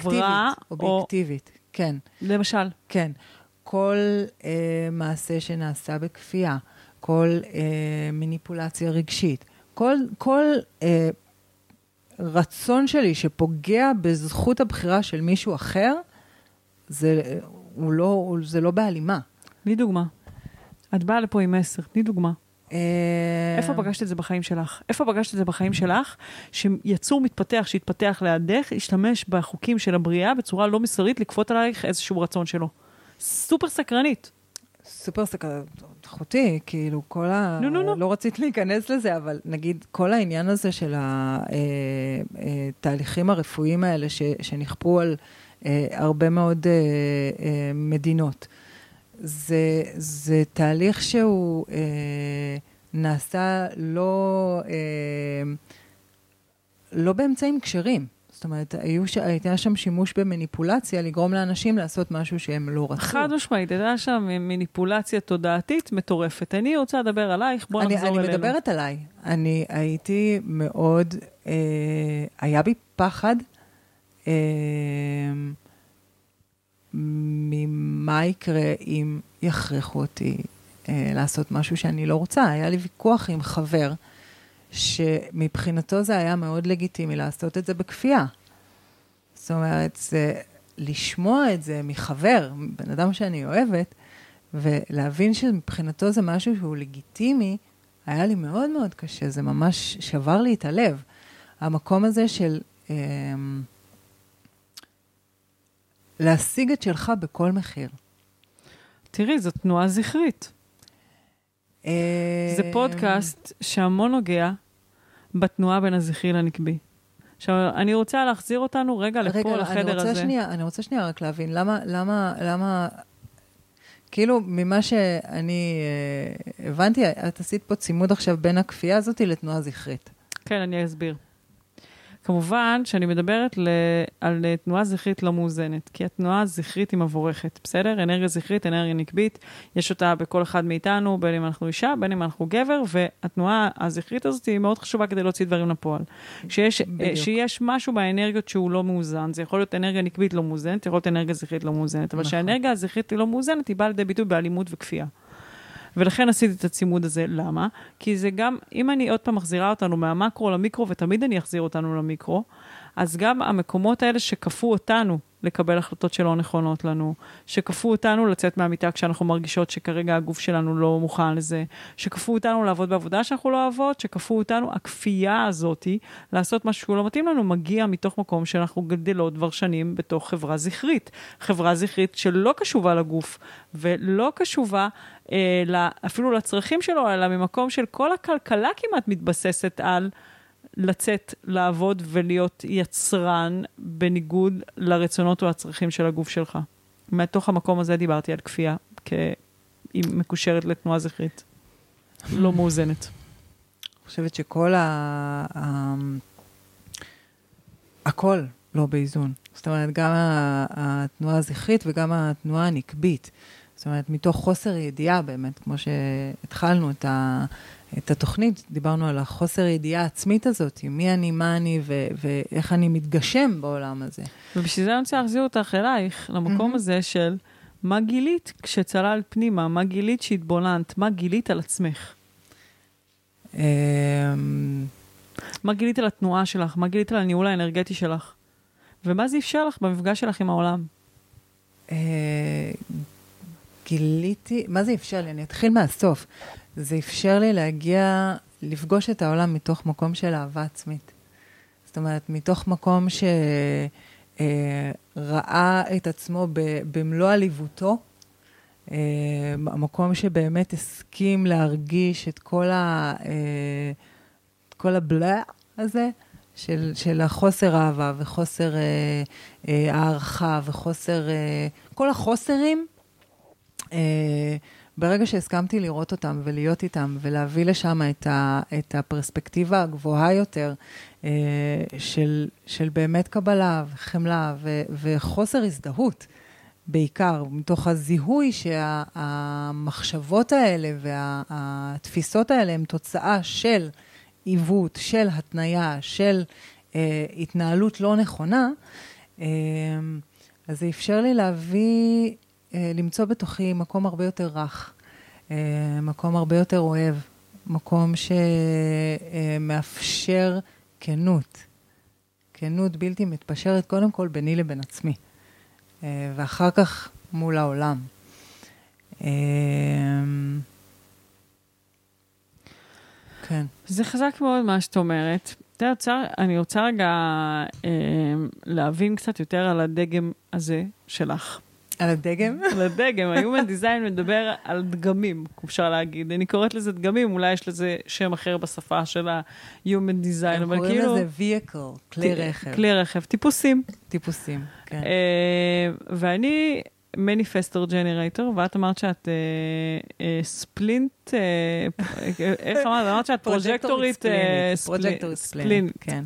אובייקטיבית, אובייקטיבית. או... כן. למשל? כן. כל אה, מעשה שנעשה בכפייה, כל אה, מניפולציה רגשית, כל, כל אה, רצון שלי שפוגע בזכות הבחירה של מישהו אחר, זה, אה, הוא לא, זה לא בהלימה. תני דוגמה. את באה לפה עם מסר, תני דוגמה. אה... איפה פגשת את זה בחיים שלך? איפה פגשת את זה בחיים שלך, שיצור מתפתח, שהתפתח לידך, ישתמש בחוקים של הבריאה בצורה לא מסרית, לקפות עלייך איזשהו רצון שלו. סופר סקרנית. סופר סקרנית, אחותי, כאילו כל ה... נו, נו, נו. לא רצית להיכנס לזה, אבל נגיד, כל העניין הזה של התהליכים הרפואיים האלה, ש... שנכפו על הרבה מאוד מדינות, זה, זה תהליך שהוא אה, נעשה לא, אה, לא באמצעים קשרים. זאת אומרת, היו ש... הייתה שם שימוש במניפולציה, לגרום לאנשים לעשות משהו שהם לא רצו. חד משמעית, הייתה שם מניפולציה תודעתית מטורפת. אני רוצה לדבר עלייך, בוא אני, נחזור אני אלינו. אני מדברת עליי. אני הייתי מאוד, אה, היה בי פחד, אה, ממה יקרה אם יכריחו אותי אה, לעשות משהו שאני לא רוצה. היה לי ויכוח עם חבר, שמבחינתו זה היה מאוד לגיטימי לעשות את זה בכפייה. זאת אומרת, זה, לשמוע את זה מחבר, בן אדם שאני אוהבת, ולהבין שמבחינתו זה משהו שהוא לגיטימי, היה לי מאוד מאוד קשה, זה ממש שבר לי את הלב. המקום הזה של... אה, להשיג את שלך בכל מחיר. תראי, זו תנועה זכרית. זה פודקאסט שהמון נוגע בתנועה בין הזכרי לנקבי. עכשיו, אני רוצה להחזיר אותנו רגע לפה, לחדר הזה. רגע, אני רוצה שנייה רק להבין, למה, למה, למה, כאילו, ממה שאני הבנתי, את עשית פה צימוד עכשיו בין הכפייה הזאת לתנועה זכרית. כן, אני אסביר. כמובן שאני מדברת על תנועה זכרית לא מאוזנת, כי התנועה זכרית היא מבורכת, בסדר? אנרגיה זכרית, אנרגיה נקבית, יש אותה בכל אחד מאיתנו, בין אם אנחנו אישה, בין אם אנחנו גבר, והתנועה הזכרית הזאת היא מאוד חשובה כדי להוציא דברים לפועל. שיש, שיש משהו באנרגיות שהוא לא מאוזן, זה יכול להיות אנרגיה נקבית לא מאוזנת, זה יכול להיות אנרגיה זכרית לא מאוזנת, אבל שהאנרגיה הזכרית היא לא מאוזנת, היא באה לידי ביטוי באלימות וכפייה. ולכן עשיתי את הצימוד הזה. למה? כי זה גם, אם אני עוד פעם מחזירה אותנו מהמקרו למיקרו, ותמיד אני אחזיר אותנו למיקרו, אז גם המקומות האלה שכפו אותנו לקבל החלטות שלא נכונות לנו, שכפו אותנו לצאת מהמיטה כשאנחנו מרגישות שכרגע הגוף שלנו לא מוכן לזה, שכפו אותנו לעבוד בעבודה שאנחנו לא אוהבות, שכפו אותנו, הכפייה הזאת, לעשות משהו שהוא לא מתאים לנו, מגיע מתוך מקום שאנחנו גדלות דבר שנים בתוך חברה זכרית. חברה זכרית שלא קשובה לגוף, ולא קשובה אה, אפילו לצרכים שלו, אלא ממקום של כל הכלכלה כמעט מתבססת על לצאת, לעבוד ולהיות יצרן בניגוד לרצונות או הצרכים של הגוף שלך. מתוך המקום הזה דיברתי על כפייה, היא מקושרת לתנועה זכרית. לא מאוזנת. אני חושבת שכל ה... הכל לא באיזון. זאת אומרת, גם התנועה הזכרית וגם התנועה הנקבית. זאת אומרת, מתוך חוסר ידיעה באמת, כמו שהתחלנו את ה... את התוכנית, דיברנו על החוסר ידיעה העצמית הזאת, מי אני, מה אני, ו- ואיך אני מתגשם בעולם הזה. ובשביל זה אני רוצה להחזיר אותך אלייך, למקום mm-hmm. הזה של מה גילית כשצלל פנימה, מה גילית שהתבוננת, מה גילית על עצמך? Um... מה גילית על התנועה שלך, מה גילית על הניהול האנרגטי שלך? ומה זה אפשר לך במפגש שלך עם העולם? Uh... גיליתי, מה זה אפשר לי? אני אתחיל מהסוף. זה אפשר לי להגיע, לפגוש את העולם מתוך מקום של אהבה עצמית. זאת אומרת, מתוך מקום שראה את עצמו במלוא עליבותו, המקום שבאמת הסכים להרגיש את כל ה... כל הבלע הזה, של, של החוסר אהבה וחוסר הערכה וחוסר... כל החוסרים, ברגע שהסכמתי לראות אותם ולהיות איתם ולהביא לשם את, ה, את הפרספקטיבה הגבוהה יותר אה, של, של באמת קבלה וחמלה ו, וחוסר הזדהות בעיקר, מתוך הזיהוי שהמחשבות האלה והתפיסות האלה הם תוצאה של עיוות, של התניה, של אה, התנהלות לא נכונה, אה, אז זה אפשר לי להביא... למצוא בתוכי מקום הרבה יותר רך, מקום הרבה יותר אוהב, מקום שמאפשר כנות, כנות בלתי מתפשרת קודם כל ביני לבין עצמי, ואחר כך מול העולם. כן. זה חזק מאוד מה שאת אומרת. אני רוצה רגע להבין קצת יותר על הדגם הזה שלך. על הדגם? על הדגם. ה-Human Design מדבר על דגמים, כמו אפשר להגיד. אני קוראת לזה דגמים, אולי יש לזה שם אחר בשפה של ה-Human Design. הם קוראים כאילו... לזה vehicle, כלי ת... רכב. כלי רכב, טיפוסים. טיפוסים, כן. Uh, ואני manifestor generator, ואת אמרת שאת ספלינט, uh, uh, uh, איך אמרת? אמרת שאת פרוג'קטורית uh, ספלינט. כן.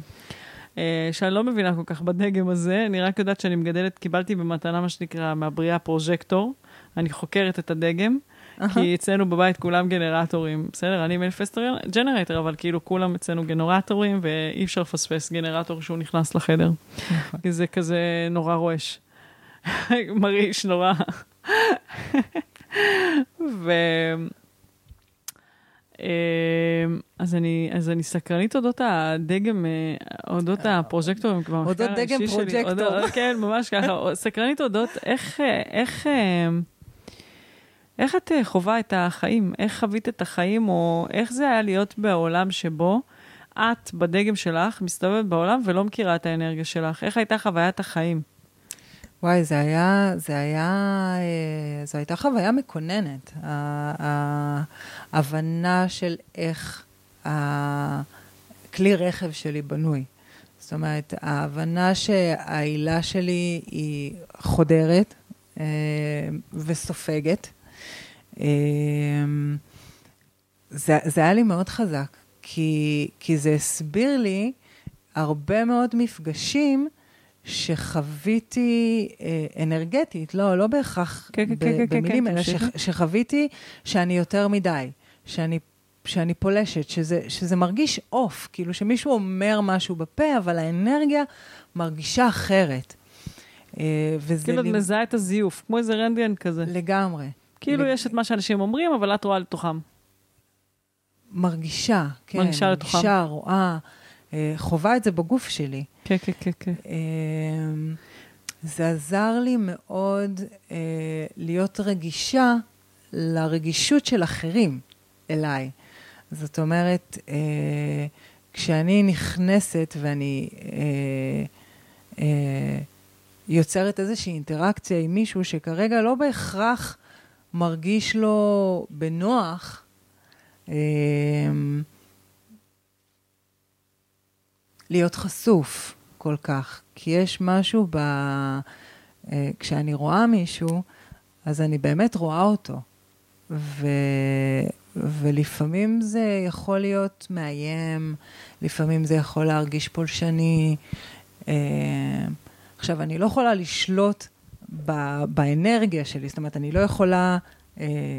שאני לא מבינה כל כך בדגם הזה, אני רק יודעת שאני מגדלת, קיבלתי במתנה מה שנקרא מהבריאה פרוג'קטור, אני חוקרת את הדגם, כי אצלנו בבית כולם גנרטורים, בסדר? אני מנפסטור ג'נרטור, אבל כאילו כולם אצלנו גנרטורים, ואי אפשר לפספס גנרטור שהוא נכנס לחדר, כי זה כזה נורא רועש, מרעיש נורא. ו... אז אני, אז אני סקרנית אודות הדגם, אודות הפרוג'קטורים, אודות דגם פרוג'קטור. כן, ממש ככה. סקרנית אודות איך, איך, איך את חובה את החיים, איך חווית את החיים, או איך זה היה להיות בעולם שבו את בדגם שלך מסתובבת בעולם ולא מכירה את האנרגיה שלך. איך הייתה חוויית החיים? וואי, זה היה, זה היה, זו הייתה חוויה מקוננת. ההבנה של איך הכלי רכב שלי בנוי. זאת אומרת, ההבנה שהעילה שלי היא חודרת וסופגת. זה, זה היה לי מאוד חזק, כי, כי זה הסביר לי הרבה מאוד מפגשים שחוויתי אנרגטית, לא, לא בהכרח במילים, אלא שחוויתי שאני יותר מדי, שאני, שאני פולשת, שזה, שזה מרגיש אוף, כאילו שמישהו אומר משהו בפה, אבל האנרגיה מרגישה אחרת. כאילו את מזהה את הזיוף, כמו איזה רנטגן כזה. לגמרי. כאילו יש את מה שאנשים אומרים, אבל את רואה לתוכם. מרגישה, כן. מרגישה לתוכם. מרגישה, רואה. חובה את זה בגוף שלי. כן, כן, כן. זה עזר לי מאוד אה, להיות רגישה לרגישות של אחרים אליי. זאת אומרת, אה, כשאני נכנסת ואני אה, אה, יוצרת איזושהי אינטראקציה עם מישהו שכרגע לא בהכרח מרגיש לו בנוח, אה, להיות חשוף כל כך, כי יש משהו ב... כשאני רואה מישהו, אז אני באמת רואה אותו, ו... ולפעמים זה יכול להיות מאיים, לפעמים זה יכול להרגיש פולשני. עכשיו, אני לא יכולה לשלוט ב... באנרגיה שלי, זאת אומרת, אני לא יכולה,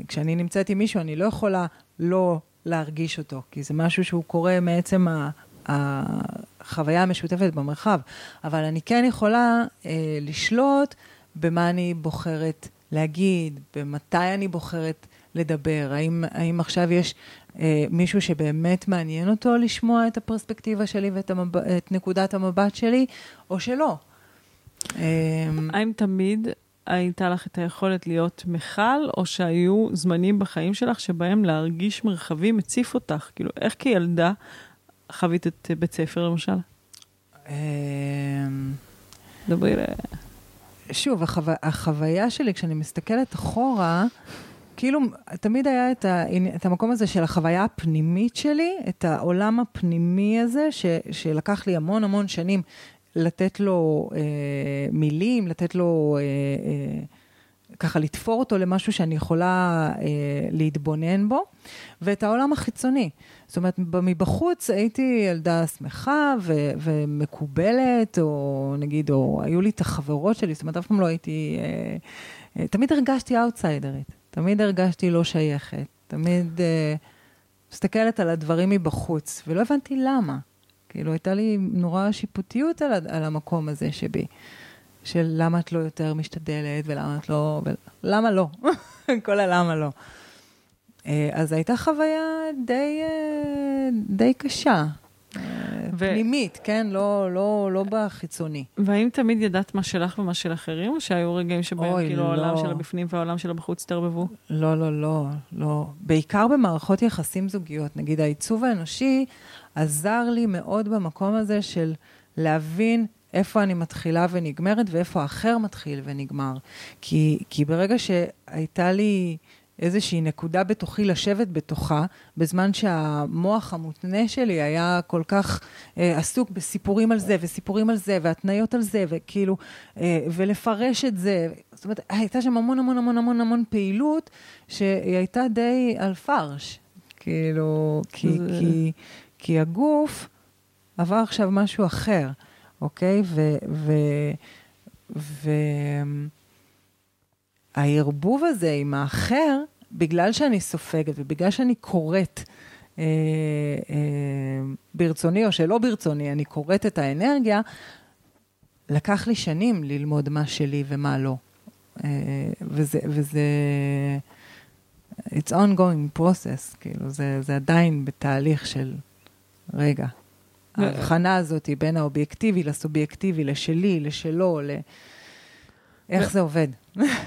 כשאני נמצאת עם מישהו, אני לא יכולה לא להרגיש אותו, כי זה משהו שהוא קורה מעצם ה... החוויה המשותפת במרחב, אבל אני כן יכולה אה, לשלוט במה אני בוחרת להגיד, במתי אני בוחרת לדבר, האם, האם עכשיו יש אה, מישהו שבאמת מעניין אותו לשמוע את הפרספקטיבה שלי ואת המב... את נקודת המבט שלי, או שלא. אה, האם תמיד הייתה לך את היכולת להיות מחל, או שהיו זמנים בחיים שלך שבהם להרגיש מרחבים מציף אותך? כאילו, איך כילדה חווית את בית ספר, למשל? דברי ל... שוב, החו... החוויה שלי, כשאני מסתכלת אחורה, כאילו, תמיד היה את, ה... את המקום הזה של החוויה הפנימית שלי, את העולם הפנימי הזה, ש... שלקח לי המון המון שנים לתת לו אה, מילים, לתת לו... אה, אה, ככה לתפור אותו למשהו שאני יכולה אה, להתבונן בו, ואת העולם החיצוני. זאת אומרת, מבחוץ הייתי ילדה שמחה ו- ומקובלת, או נגיד, או היו לי את החברות שלי, זאת אומרת, אף פעם לא הייתי... אה, אה, תמיד הרגשתי אאוטסיידרית, תמיד הרגשתי לא שייכת, תמיד אה, מסתכלת על הדברים מבחוץ, ולא הבנתי למה. כאילו, הייתה לי נורא שיפוטיות על, על המקום הזה שבי. של למה את לא יותר משתדלת, ולמה את לא, ולמה לא? כל הלמה לא. אז הייתה חוויה די, די קשה. פנימית, כן? לא, לא, לא בחיצוני. והאם תמיד ידעת מה שלך ומה של אחרים, או שהיו רגעים שבהם כאילו העולם שלה בפנים והעולם שלה בחוץ תרבבו? לא, לא, לא, לא. בעיקר במערכות יחסים זוגיות. נגיד, העיצוב האנושי עזר לי מאוד במקום הזה של להבין איפה אני מתחילה ונגמרת, ואיפה האחר מתחיל ונגמר. כי, כי ברגע שהייתה לי איזושהי נקודה בתוכי לשבת בתוכה, בזמן שהמוח המותנה שלי היה כל כך אה, עסוק בסיפורים על זה, וסיפורים על זה, והתניות על זה, וכאילו, אה, ולפרש את זה. זאת אומרת, הייתה שם המון המון המון המון המון פעילות, שהיא הייתה די על פרש. כאילו, כי, זה... כי, כי הגוף עבר עכשיו משהו אחר. אוקיי, ו... ו... ו... הערבוב הזה עם האחר, בגלל שאני סופגת, ובגלל שאני קוראת אה, אה, ברצוני, או שלא ברצוני, אני קוראת את האנרגיה, לקח לי שנים ללמוד מה שלי ומה לא. אה, וזה, וזה... It's ongoing process, כאילו, זה, זה עדיין בתהליך של רגע. ההבחנה הזאת היא בין האובייקטיבי לסובייקטיבי, לשלי, לשלו, ל... איך זה עובד?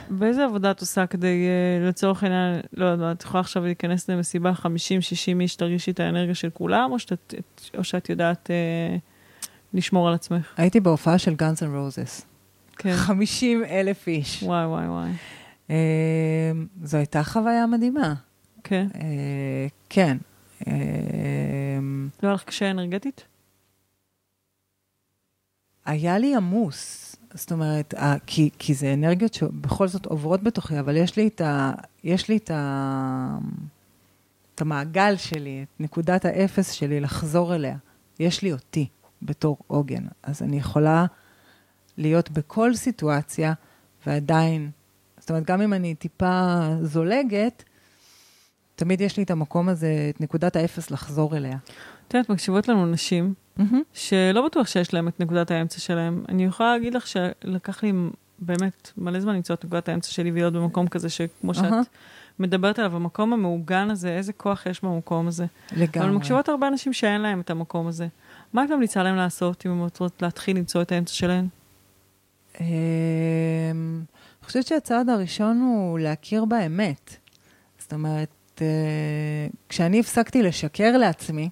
באיזה עבודה את עושה כדי, לצורך העניין, לא יודע, את יכולה עכשיו להיכנס למסיבה חמישים שישים איש, תרגישי את האנרגיה של כולם, או שאת, או שאת יודעת אה, לשמור על עצמך? הייתי בהופעה של Guns N' Roses. כן. חמישים אלף איש. וואי, וואי, וואי. אה, זו הייתה חוויה מדהימה. כן. אה, כן. לא הלך קשה אנרגטית? היה לי עמוס, זאת אומרת, כי, כי זה אנרגיות שבכל זאת עוברות בתוכי, אבל יש לי את ה, יש לי את ה, את המעגל שלי, את נקודת האפס שלי לחזור אליה. יש לי אותי בתור עוגן, אז אני יכולה להיות בכל סיטואציה, ועדיין, זאת אומרת, גם אם אני טיפה זולגת, תמיד יש לי את המקום הזה, את נקודת האפס לחזור אליה. את יודעת, מקשיבות לנו נשים, שלא בטוח שיש להם את נקודת האמצע שלהם. אני יכולה להגיד לך שלקח לי באמת מלא זמן למצוא את נקודת האמצע שלי, ולהיות במקום כזה שכמו שאת מדברת עליו, המקום המעוגן הזה, איזה כוח יש במקום הזה. לגמרי. אבל מקשיבות הרבה אנשים שאין להם את המקום הזה. מה את ממליצה להם לעשות אם הם רוצות להתחיל למצוא את האמצע שלהם? אני חושבת שהצעד הראשון הוא להכיר באמת. זאת אומרת, כשאני הפסקתי לשקר לעצמי,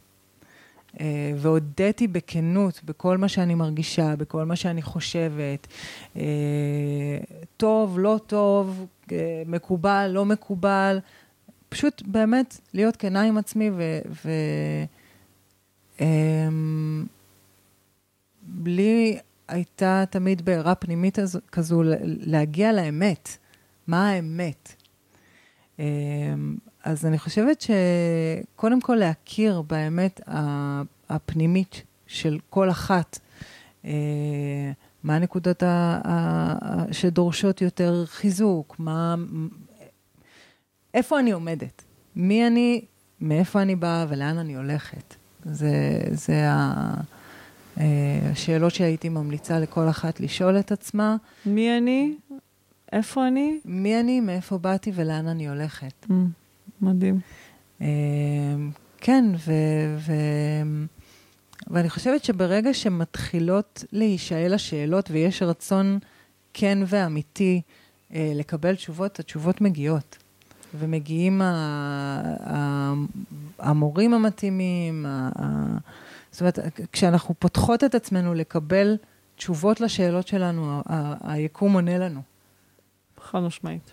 והודיתי בכנות בכל מה שאני מרגישה, בכל מה שאני חושבת, טוב, לא טוב, מקובל, לא מקובל, פשוט באמת להיות כנה עם עצמי ו... ו- בלי הייתה תמיד בעירה פנימית כזו להגיע לאמת. מה האמת? אז אני חושבת שקודם כל להכיר באמת הפנימית של כל אחת, מה הנקודות שדורשות יותר חיזוק, מה, איפה אני עומדת, מי אני, מאיפה אני באה ולאן אני הולכת. זה, זה ה... השאלות שהייתי ממליצה לכל אחת לשאול את עצמה. מי אני? איפה אני? מי אני? מאיפה באתי ולאן אני הולכת. מדהים. כן, ואני חושבת שברגע שמתחילות להישאל השאלות, ויש רצון כן ואמיתי לקבל תשובות, התשובות מגיעות. ומגיעים המורים המתאימים, ה... זאת אומרת, כשאנחנו פותחות את עצמנו לקבל תשובות לשאלות שלנו, היקום עונה לנו. חד משמעית.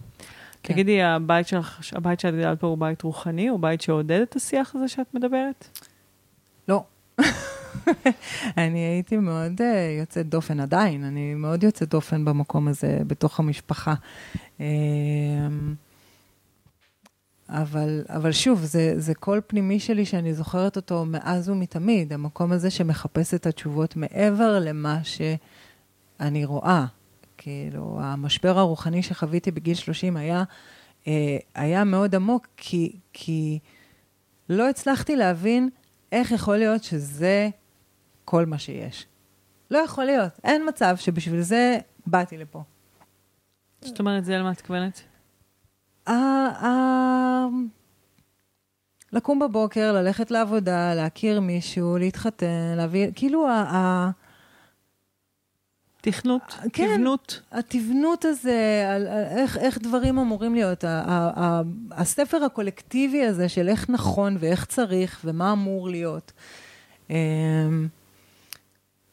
כן. תגידי, הבית שלך, הבית שאת גדלת פה הוא בית רוחני, הוא בית שעודד את השיח הזה שאת מדברת? לא. אני הייתי מאוד uh, יוצאת דופן עדיין, אני מאוד יוצאת דופן במקום הזה, בתוך המשפחה. אה... Uh, אבל, אבל שוב, זה, זה קול פנימי שלי שאני זוכרת אותו מאז ומתמיד, המקום הזה שמחפש את התשובות מעבר למה שאני רואה. כאילו, המשבר הרוחני שחוויתי בגיל שלושים היה, היה מאוד עמוק, כי, כי לא הצלחתי להבין איך יכול להיות שזה כל מה שיש. לא יכול להיות. אין מצב שבשביל זה באתי לפה. זאת אומרת, זה על מה את כוונת? לקום בבוקר, ללכת לעבודה, להכיר מישהו, להתחתן, להביא, כאילו ה... תכנות, תבנות. התבנות הזה, איך דברים אמורים להיות, הספר הקולקטיבי הזה של איך נכון ואיך צריך ומה אמור להיות.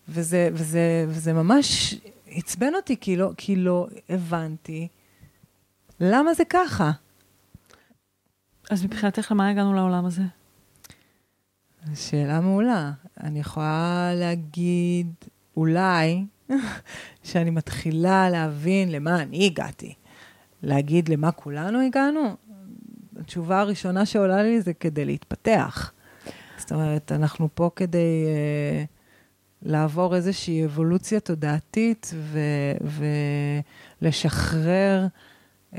וזה, וזה, וזה ממש עצבן אותי, כי לא, כי לא הבנתי למה זה ככה? אז מבחינתך, למה הגענו לעולם הזה? שאלה מעולה. אני יכולה להגיד, אולי, שאני מתחילה להבין למה אני הגעתי. להגיד למה כולנו הגענו? התשובה הראשונה שעולה לי זה כדי להתפתח. זאת אומרת, אנחנו פה כדי אה, לעבור איזושהי אבולוציה תודעתית ו- ולשחרר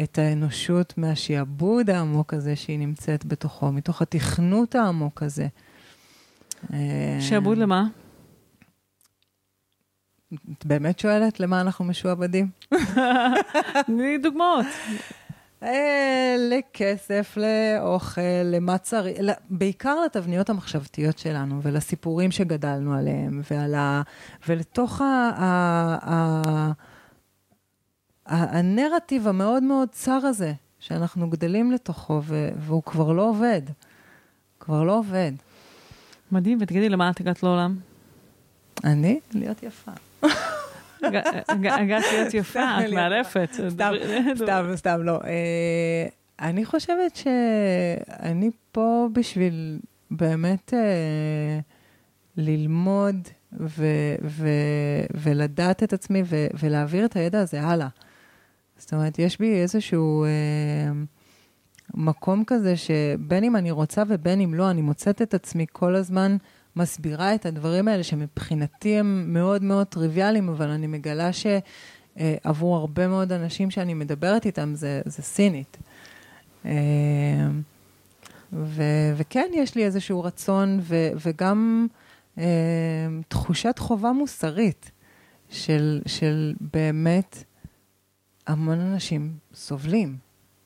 את האנושות מהשיעבוד העמוק הזה שהיא נמצאת בתוכו, מתוך התכנות העמוק הזה. שיעבוד למה? את באמת שואלת למה אנחנו משועבדים? תני דוגמאות. לכסף, לאוכל, למצר, בעיקר לתבניות המחשבתיות שלנו, ולסיפורים שגדלנו עליהם, ולתוך ה... הנרטיב המאוד מאוד צר הזה, שאנחנו גדלים לתוכו, והוא כבר לא עובד. כבר לא עובד. מדהים, ותגידי, למה את הגעת לעולם? אני? להיות יפה. הגעת להיות יפה, את מערפת. סתם, סתם, סתם, לא. אני חושבת שאני פה בשביל באמת ללמוד ולדעת את עצמי ולהעביר את הידע הזה הלאה. זאת אומרת, יש בי איזשהו אה, מקום כזה שבין אם אני רוצה ובין אם לא, אני מוצאת את עצמי כל הזמן מסבירה את הדברים האלה, שמבחינתי הם מאוד מאוד טריוויאליים, אבל אני מגלה שעבור אה, הרבה מאוד אנשים שאני מדברת איתם, זה, זה סינית. אה, ו- וכן, יש לי איזשהו רצון, ו- וגם אה, תחושת חובה מוסרית, של, של באמת... המון אנשים סובלים.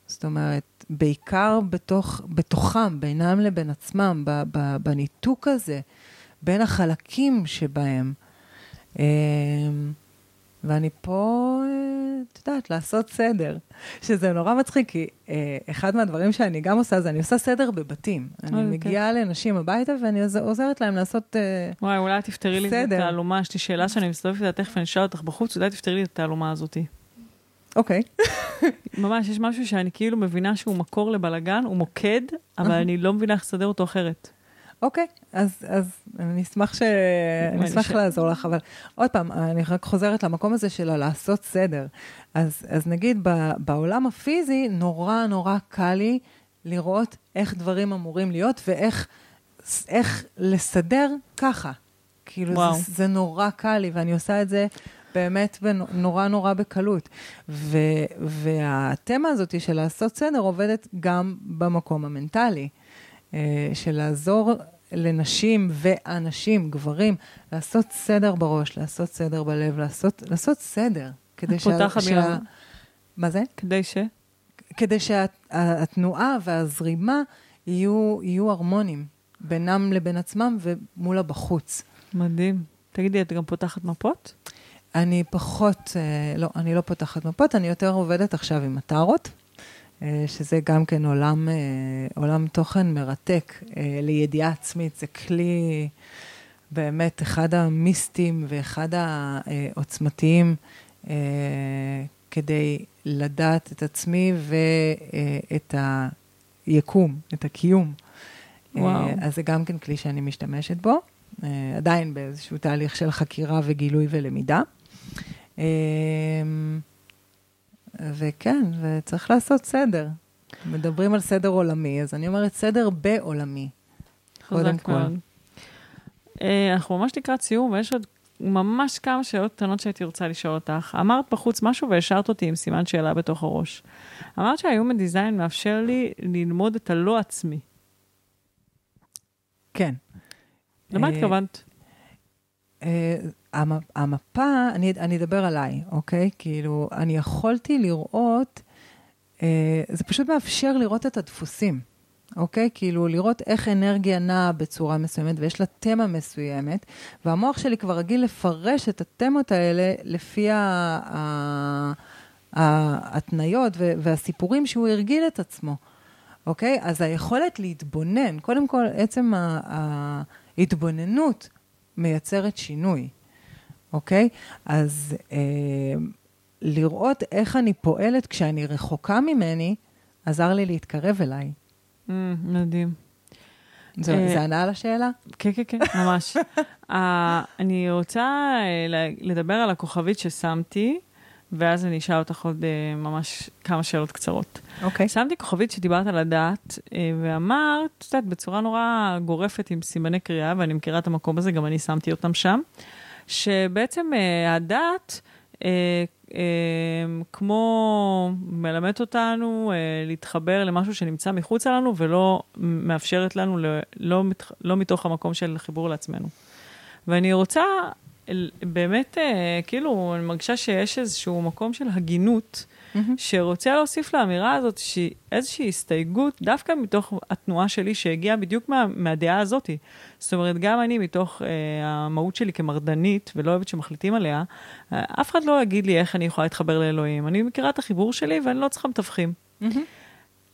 זאת אומרת, בעיקר בתוך, בתוכם, בינם לבין עצמם, בניתוק הזה, בין החלקים שבהם. ואני פה, את יודעת, לעשות סדר, שזה נורא מצחיק, כי אחד מהדברים שאני גם עושה, זה אני עושה סדר בבתים. אני מגיעה לנשים הביתה, ואני עוזרת להם לעשות סדר. וואי, אולי תפתרי לי את התעלומה, יש לי שאלה שאני מסתובבת איתה, תכף אני אשאל אותך בחוץ, אולי תפתרי לי את התעלומה הזאת. אוקיי. ממש, יש משהו שאני כאילו מבינה שהוא מקור לבלגן, הוא מוקד, אבל אני לא מבינה איך לסדר אותו אחרת. אוקיי, אז אני אשמח לעזור לך, אבל עוד פעם, אני רק חוזרת למקום הזה שלה לעשות סדר. אז נגיד, בעולם הפיזי נורא נורא קל לי לראות איך דברים אמורים להיות, ואיך לסדר ככה. כאילו זה נורא קל לי, ואני עושה את זה באמת נורא נורא בקלות. והתמה הזאת של לעשות סדר עובדת גם במקום המנטלי. של לעזור לנשים ואנשים, גברים, לעשות סדר בראש, לעשות סדר בלב, לעשות, לעשות סדר. כדי שה, פותחת שה, שה, מה זה? כדי ש? כדי שהתנועה והזרימה יהיו, יהיו הרמונים, בינם לבין עצמם ומול הבחוץ. מדהים. תגידי, את גם פותחת מפות? אני פחות, לא, אני לא פותחת מפות, אני יותר עובדת עכשיו עם הטארות. שזה גם כן עולם, עולם תוכן מרתק לידיעה עצמית. זה כלי באמת אחד המיסטיים ואחד העוצמתיים כדי לדעת את עצמי ואת היקום, את הקיום. וואו. אז זה גם כן כלי שאני משתמשת בו, עדיין באיזשהו תהליך של חקירה וגילוי ולמידה. וכן, וצריך לעשות סדר. מדברים על סדר עולמי, אז אני אומרת סדר בעולמי. קודם כל. אנחנו ממש לקראת סיום, ויש עוד ממש כמה שאלות קטנות שהייתי רוצה לשאול אותך. אמרת בחוץ משהו והשארת אותי עם סימן שאלה בתוך הראש. אמרת שההיומן דיזיין מאפשר לי ללמוד את הלא עצמי. כן. למה התכוונת? המפה, אני, אני אדבר עליי, אוקיי? כאילו, אני יכולתי לראות, אה, זה פשוט מאפשר לראות את הדפוסים, אוקיי? כאילו, לראות איך אנרגיה נעה בצורה מסוימת, ויש לה תמה מסוימת, והמוח שלי כבר רגיל לפרש את התמות האלה, לפי ההתניות והסיפורים שהוא הרגיל את עצמו, אוקיי? אז היכולת להתבונן, קודם כל, עצם ההתבוננות מייצרת שינוי. אוקיי? אז אה, לראות איך אני פועלת כשאני רחוקה ממני, עזר לי להתקרב אליי. Mm, מדהים. זו, אה, זה ענה על השאלה? כן, כן, כן, ממש. uh, אני רוצה uh, לדבר על הכוכבית ששמתי, ואז אני אשאל אותך עוד uh, ממש כמה שאלות קצרות. אוקיי. שמתי כוכבית שדיברת על הדעת, uh, ואמרת, שאת בצורה נורא גורפת עם סימני קריאה, ואני מכירה את המקום הזה, גם אני שמתי אותם שם, שבעצם אה, הדת, אה, אה, כמו מלמד אותנו, אה, להתחבר למשהו שנמצא מחוץ לנו, ולא מאפשרת לנו, ל, לא, לא מתוך המקום של חיבור לעצמנו. ואני רוצה, באמת, אה, כאילו, אני מרגישה שיש איזשהו מקום של הגינות, mm-hmm. שרוצה להוסיף לאמירה הזאת, שהיא איזושהי הסתייגות, דווקא מתוך התנועה שלי, שהגיעה בדיוק מה, מהדעה הזאת. זאת אומרת, גם אני מתוך אה, המהות שלי כמרדנית, ולא אוהבת שמחליטים עליה, אה, אף אחד לא יגיד לי איך אני יכולה להתחבר לאלוהים. אני מכירה את החיבור שלי, ואני לא צריכה מתווכים. Mm-hmm.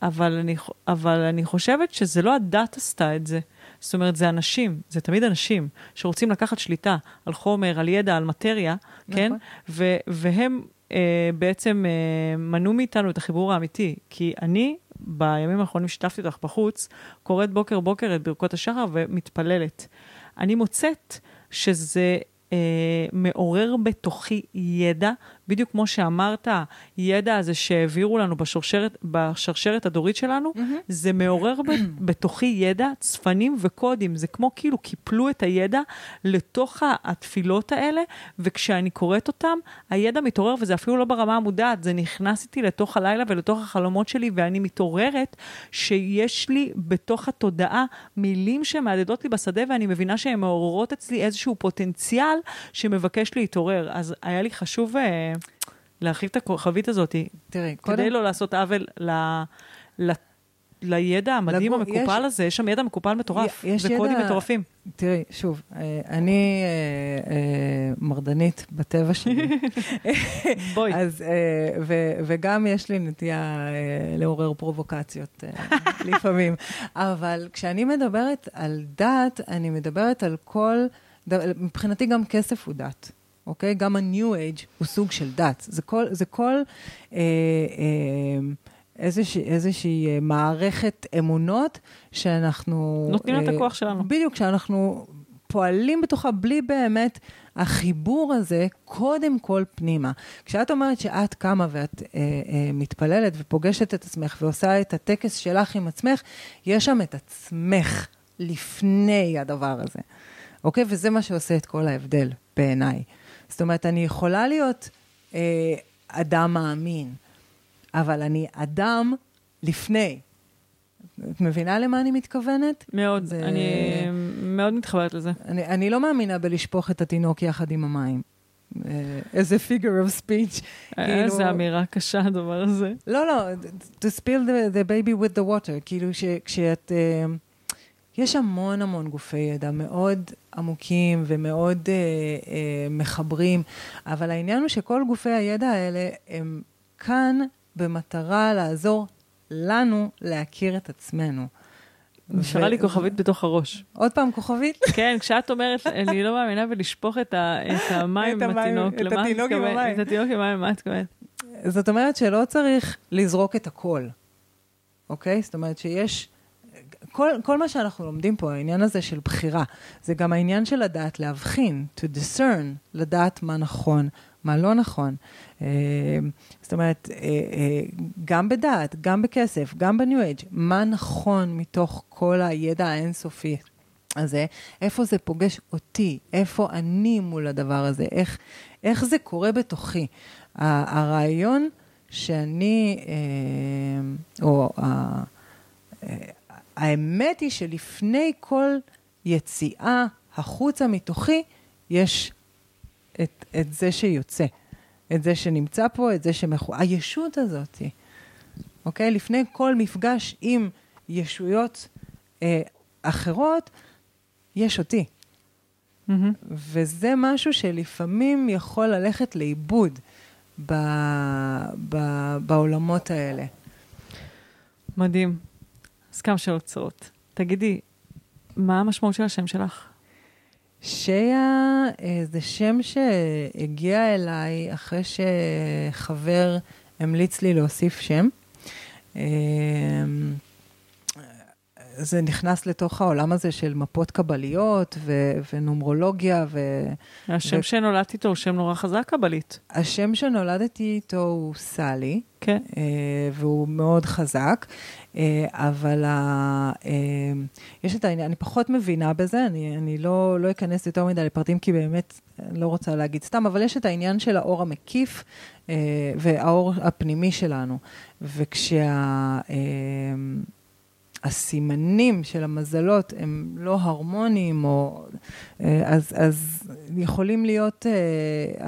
אבל, אני, אבל אני חושבת שזה לא הדת עשתה את זה. זאת אומרת, זה אנשים, זה תמיד אנשים, שרוצים לקחת שליטה על חומר, על ידע, על מטריה, נכון. כן? ו- והם... בעצם מנעו מאיתנו את החיבור האמיתי, כי אני בימים האחרונים שתפתי אותך בחוץ, קוראת בוקר בוקר את ברכות השחר ומתפללת. אני מוצאת שזה אה, מעורר בתוכי ידע, בדיוק כמו שאמרת, ידע הזה שהעבירו לנו בשרשרת, בשרשרת הדורית שלנו, mm-hmm. זה מעורר ב- בתוכי ידע, צפנים וקודים, זה כמו כאילו קיפלו את הידע לתוך התפילות האלה, וכשאני קוראת אותם, הידע מתעורר, וזה אפילו לא ברמה המודעת, זה נכנס איתי לתוך הלילה ולתוך החלומות שלי, ואני מתעוררת שיש לי בתוך התודעה מילים שמעדדות לי בשדה, ואני מבינה שהן מעוררות אצלי איזשהו פוטנציאל שמבקש להתעורר. אז היה לי חשוב להרחיב את הכוכבית הזאת, תראי, כדי קודם... לא לעשות עוול ל... לידע המדהים המקופל הזה, יש שם ידע מקופל מטורף, וקודים מטורפים. תראי, שוב, אני מרדנית בטבע שלי. בואי. וגם יש לי נטייה לעורר פרובוקציות לפעמים. אבל כשאני מדברת על דת, אני מדברת על כל, מבחינתי גם כסף הוא דת. אוקיי? גם ה-New Age הוא סוג של דת. זה כל, זה כל, אה, אה, איזושה, איזושהי מערכת אמונות שאנחנו... נותנים את הכוח שלנו. בדיוק, שאנחנו פועלים בתוכה בלי באמת החיבור הזה, קודם כל פנימה. כשאת אומרת שאת קמה ואת אה, אה, מתפללת ופוגשת את עצמך ועושה את הטקס שלך עם עצמך, יש שם את עצמך לפני הדבר הזה. אוקיי? וזה מה שעושה את כל ההבדל בעיניי. זאת אומרת, אני יכולה להיות אה, אדם מאמין, אבל אני אדם לפני. את מבינה למה אני מתכוונת? מאוד, זה... אני מאוד מתחברת לזה. אני, אני לא מאמינה בלשפוך את התינוק יחד עם המים. as a figure of speech. איזה אמירה קשה הדבר הזה. לא, לא, to spill the, the baby with the water. כאילו ש, כשאת... Uh, יש המון המון גופי ידע, מאוד עמוקים ומאוד uh, uh, מחברים, אבל העניין הוא שכל גופי הידע האלה הם כאן... במטרה לעזור לנו להכיר את עצמנו. נשארה לי כוכבית בתוך הראש. עוד פעם כוכבית? כן, כשאת אומרת, אני לא מאמינה ולשפוך את המים עם התינוק. את התינוק עם המים. את התינוק עם המים, מה את כמובן? זאת אומרת שלא צריך לזרוק את הכל. אוקיי? זאת אומרת שיש... כל מה שאנחנו לומדים פה, העניין הזה של בחירה, זה גם העניין של לדעת להבחין, to discern, לדעת מה נכון, מה לא נכון. זאת אומרת, גם בדעת, גם בכסף, גם בניו אייג', מה נכון מתוך כל הידע האינסופי הזה, איפה זה פוגש אותי, איפה אני מול הדבר הזה, איך, איך זה קורה בתוכי. הרעיון שאני, או האמת היא שלפני כל יציאה החוצה מתוכי, יש את, את זה שיוצא. את זה שנמצא פה, את זה שמחואה. הישות הזאת, אוקיי? לפני כל מפגש עם ישויות אה, אחרות, יש אותי. Mm-hmm. וזה משהו שלפעמים יכול ללכת לאיבוד ב, ב, בעולמות האלה. מדהים. אז כמה שאלות צרות. תגידי, מה המשמעות של השם שלך? שאאיה זה שם שהגיע אליי אחרי שחבר המליץ לי להוסיף שם. זה נכנס לתוך העולם הזה של מפות קבליות ו- ונומרולוגיה. ו- השם ו- שנולדתי איתו הוא שם נורא חזק קבלית. השם שנולדתי איתו הוא סאלי, כן. והוא מאוד חזק, אבל ה- יש את העניין, אני פחות מבינה בזה, אני, אני לא, לא אכנס יותר מדי לפרטים, כי באמת לא רוצה להגיד סתם, אבל יש את העניין של האור המקיף והאור הפנימי שלנו. וכשה... הסימנים של המזלות הם לא הרמוניים, או, אז, אז יכולים להיות,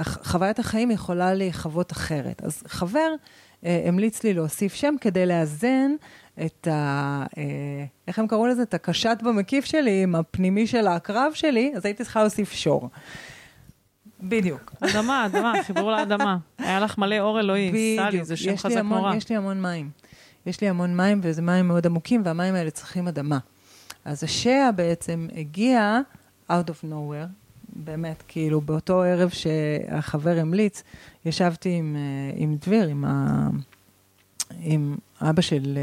חוויית החיים יכולה להיחוות אחרת. אז חבר המליץ לי להוסיף שם כדי לאזן את ה... איך הם קראו לזה? את הקשת במקיף שלי עם הפנימי של הקרב שלי, אז הייתי צריכה להוסיף שור. בדיוק. אדמה, אדמה, חיבור לאדמה. היה לך מלא אור אלוהי, סאלי, זה שם חזק נורא. יש לי המון מים. יש לי המון מים, וזה מים מאוד עמוקים, והמים האלה צריכים אדמה. אז השאאיה בעצם הגיע out of nowhere, באמת, כאילו באותו ערב שהחבר המליץ, ישבתי עם, עם דביר, עם, ה, עם אבא של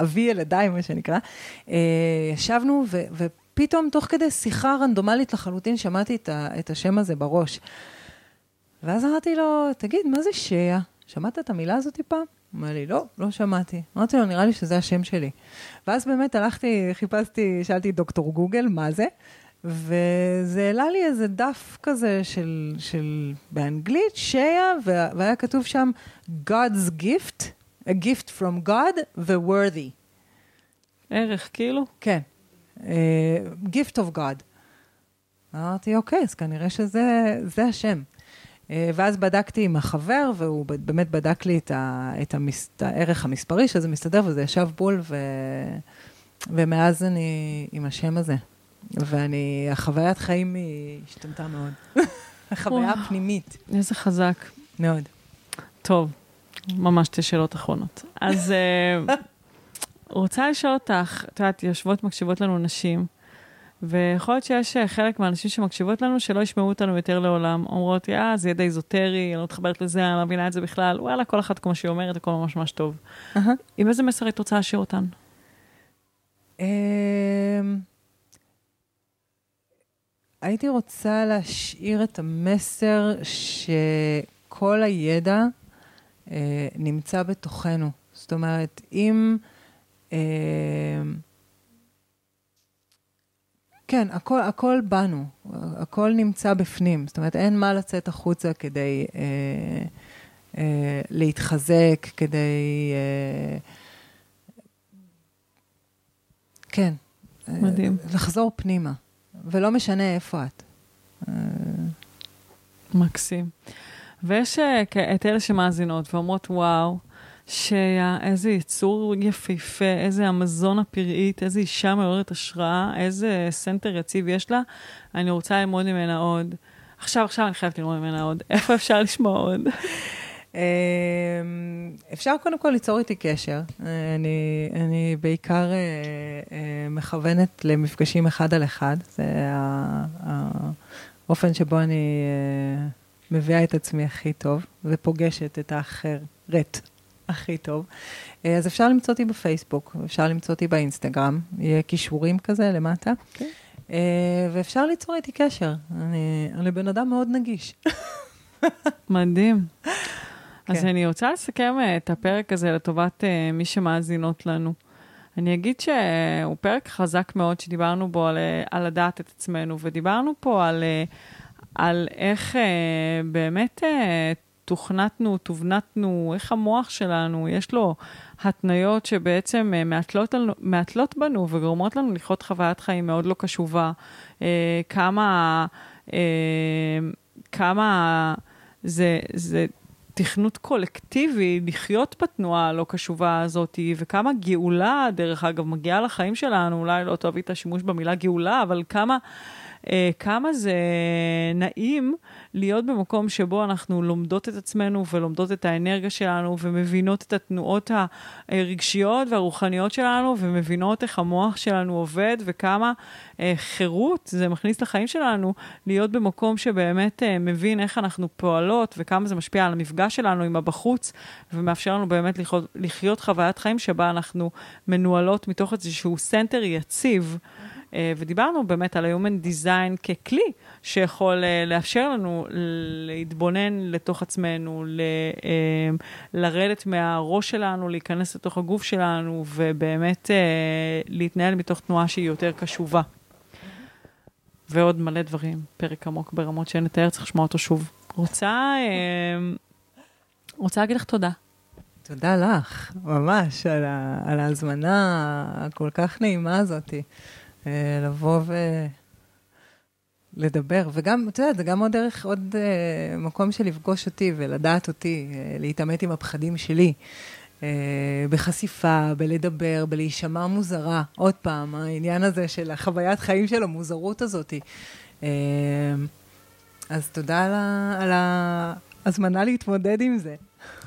אבי ילדיי, מה שנקרא, ישבנו ו, ופתאום תוך כדי שיחה רנדומלית לחלוטין, שמעתי את, ה, את השם הזה בראש. ואז אמרתי לו, תגיד, מה זה שאאיה? שמעת את המילה הזאת פעם? הוא אמר לי, לא, לא שמעתי. אמרתי לו, נראה לי שזה השם שלי. ואז באמת הלכתי, חיפשתי, שאלתי דוקטור גוגל, מה זה? וזה העלה לי איזה דף כזה של, של באנגלית, שאאיה, והיה כתוב שם, God's gift, a gift from God, ו-worthy. ערך, כאילו? כן. Uh, gift of God. אמרתי, אוקיי, אז כנראה שזה זה השם. ואז בדקתי עם החבר, והוא באמת בדק לי את, ה, את, המס, את הערך המספרי, שזה מסתדר, וזה ישב בול, ו, ומאז אני עם השם הזה. ואני, החוויית חיים היא השתנתה מאוד. החוויה הפנימית. איזה חזק. מאוד. טוב, ממש שתי שאלות אחרונות. אז רוצה לשאול אותך, את יודעת, יושבות מקשיבות לנו נשים, ויכול להיות שיש חלק מהאנשים שמקשיבות לנו שלא ישמעו אותנו יותר לעולם, אומרות, יא, זה ידע איזוטרי, אני לא מתחברת לזה, אני לא מבינה את זה בכלל, וואלה, כל אחת כמו שהיא אומרת, הכל ממש ממש טוב. עם איזה מסר את רוצה לשאיר אותן? הייתי רוצה להשאיר את המסר שכל הידע נמצא בתוכנו. זאת אומרת, אם... כן, הכל, הכל בנו, הכל נמצא בפנים, זאת אומרת, אין מה לצאת החוצה כדי אה, אה, להתחזק, כדי... אה, כן. מדהים. אה, לחזור פנימה, ולא משנה איפה את. אה. מקסים. ויש את אלה שמאזינות ואומרות, וואו, שיה, איזה ייצור יפיפה, איזה המזון הפראית, איזה אישה מעוררת השראה, איזה סנטר יציב יש לה, אני רוצה ללמוד ממנה עוד. עכשיו, עכשיו אני חייבת ללמוד ממנה עוד. איפה אפשר לשמוע עוד? אפשר קודם כל ליצור איתי קשר. אני, אני בעיקר מכוונת למפגשים אחד על אחד. זה האופן שבו אני מביאה את עצמי הכי טוב, ופוגשת את האחר רט. הכי טוב. אז אפשר למצוא אותי בפייסבוק, אפשר למצוא אותי באינסטגרם, יהיה קישורים כזה למטה, okay. ואפשר ליצור איתי קשר. אני, אני בן אדם מאוד נגיש. מדהים. Okay. אז אני רוצה לסכם את הפרק הזה לטובת מי שמאזינות לנו. אני אגיד שהוא פרק חזק מאוד שדיברנו בו על, על לדעת את עצמנו, ודיברנו פה על, על איך באמת... תוכנתנו, תובנתנו, איך המוח שלנו, יש לו התניות שבעצם מעטלות, מעטלות בנו וגורמות לנו לחיות חוויית חיים מאוד לא קשובה. אה, כמה, אה, כמה זה, זה תכנות קולקטיבי לחיות בתנועה הלא קשובה הזאת, וכמה גאולה, דרך אגב, מגיעה לחיים שלנו, אולי לא תאהבי את השימוש במילה גאולה, אבל כמה... כמה זה נעים להיות במקום שבו אנחנו לומדות את עצמנו ולומדות את האנרגיה שלנו ומבינות את התנועות הרגשיות והרוחניות שלנו ומבינות איך המוח שלנו עובד וכמה חירות זה מכניס לחיים שלנו להיות במקום שבאמת מבין איך אנחנו פועלות וכמה זה משפיע על המפגש שלנו עם הבחוץ ומאפשר לנו באמת לחיות, לחיות חוויית חיים שבה אנחנו מנוהלות מתוך איזשהו סנטר יציב. ודיברנו באמת על ה-Human Design ככלי שיכול לאפשר לנו להתבונן לתוך עצמנו, לרדת מהראש שלנו, להיכנס לתוך הגוף שלנו, ובאמת להתנהל מתוך תנועה שהיא יותר קשובה. ועוד מלא דברים, פרק עמוק ברמות שאין לתאר, צריך לשמוע אותו שוב. רוצה, רוצה להגיד לך תודה. תודה לך, ממש, על ההזמנה הכל כך נעימה הזאת. לבוא ולדבר, וגם, אתה יודע, זה גם עוד דרך, עוד מקום של לפגוש אותי ולדעת אותי, להתאמת עם הפחדים שלי, בחשיפה, בלדבר, בלהישמע מוזרה, עוד פעם, העניין הזה של החוויית חיים של המוזרות הזאת. אז תודה על ההזמנה להתמודד עם זה.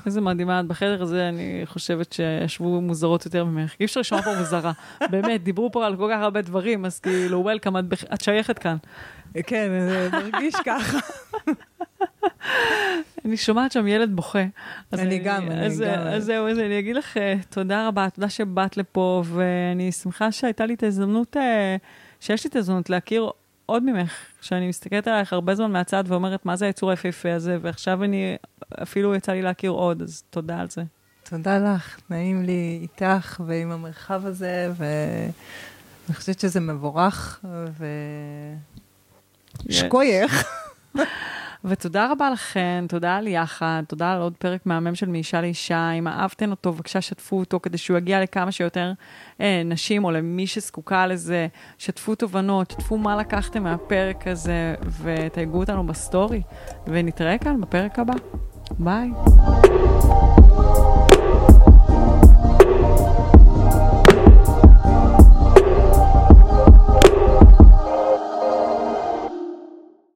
איזה מדהימה, את בחדר הזה, אני חושבת שישבו מוזרות יותר ממך. אי אפשר לשמוע פה מוזרה. באמת, דיברו פה על כל כך הרבה דברים, אז כאילו, וולקאם, את שייכת כאן. כן, זה מרגיש ככה. אני שומעת שם ילד בוכה. אני גם, אני גם. אז זהו, אני אגיד לך, תודה רבה, תודה שבאת לפה, ואני שמחה שהייתה לי את ההזדמנות, שיש לי את ההזדמנות להכיר עוד ממך, שאני מסתכלת עלייך הרבה זמן מהצד ואומרת, מה זה היצור היפהפה הזה? ועכשיו אני, אפילו יצא לי להכיר עוד, אז תודה על זה. תודה לך, נעים לי איתך ועם המרחב הזה, ואני חושבת שזה מבורך, ושכוייך. ותודה רבה לכן, תודה על יחד, תודה על עוד פרק מהמם של מאישה לאישה. אם אהבתן אותו, בבקשה שתפו אותו, כדי שהוא יגיע לכמה שיותר אה, נשים, או למי שזקוקה לזה. שתפו תובנות, שתפו מה לקחתם מהפרק הזה, ותייגו אותנו בסטורי, ונתראה כאן בפרק הבא. ביי.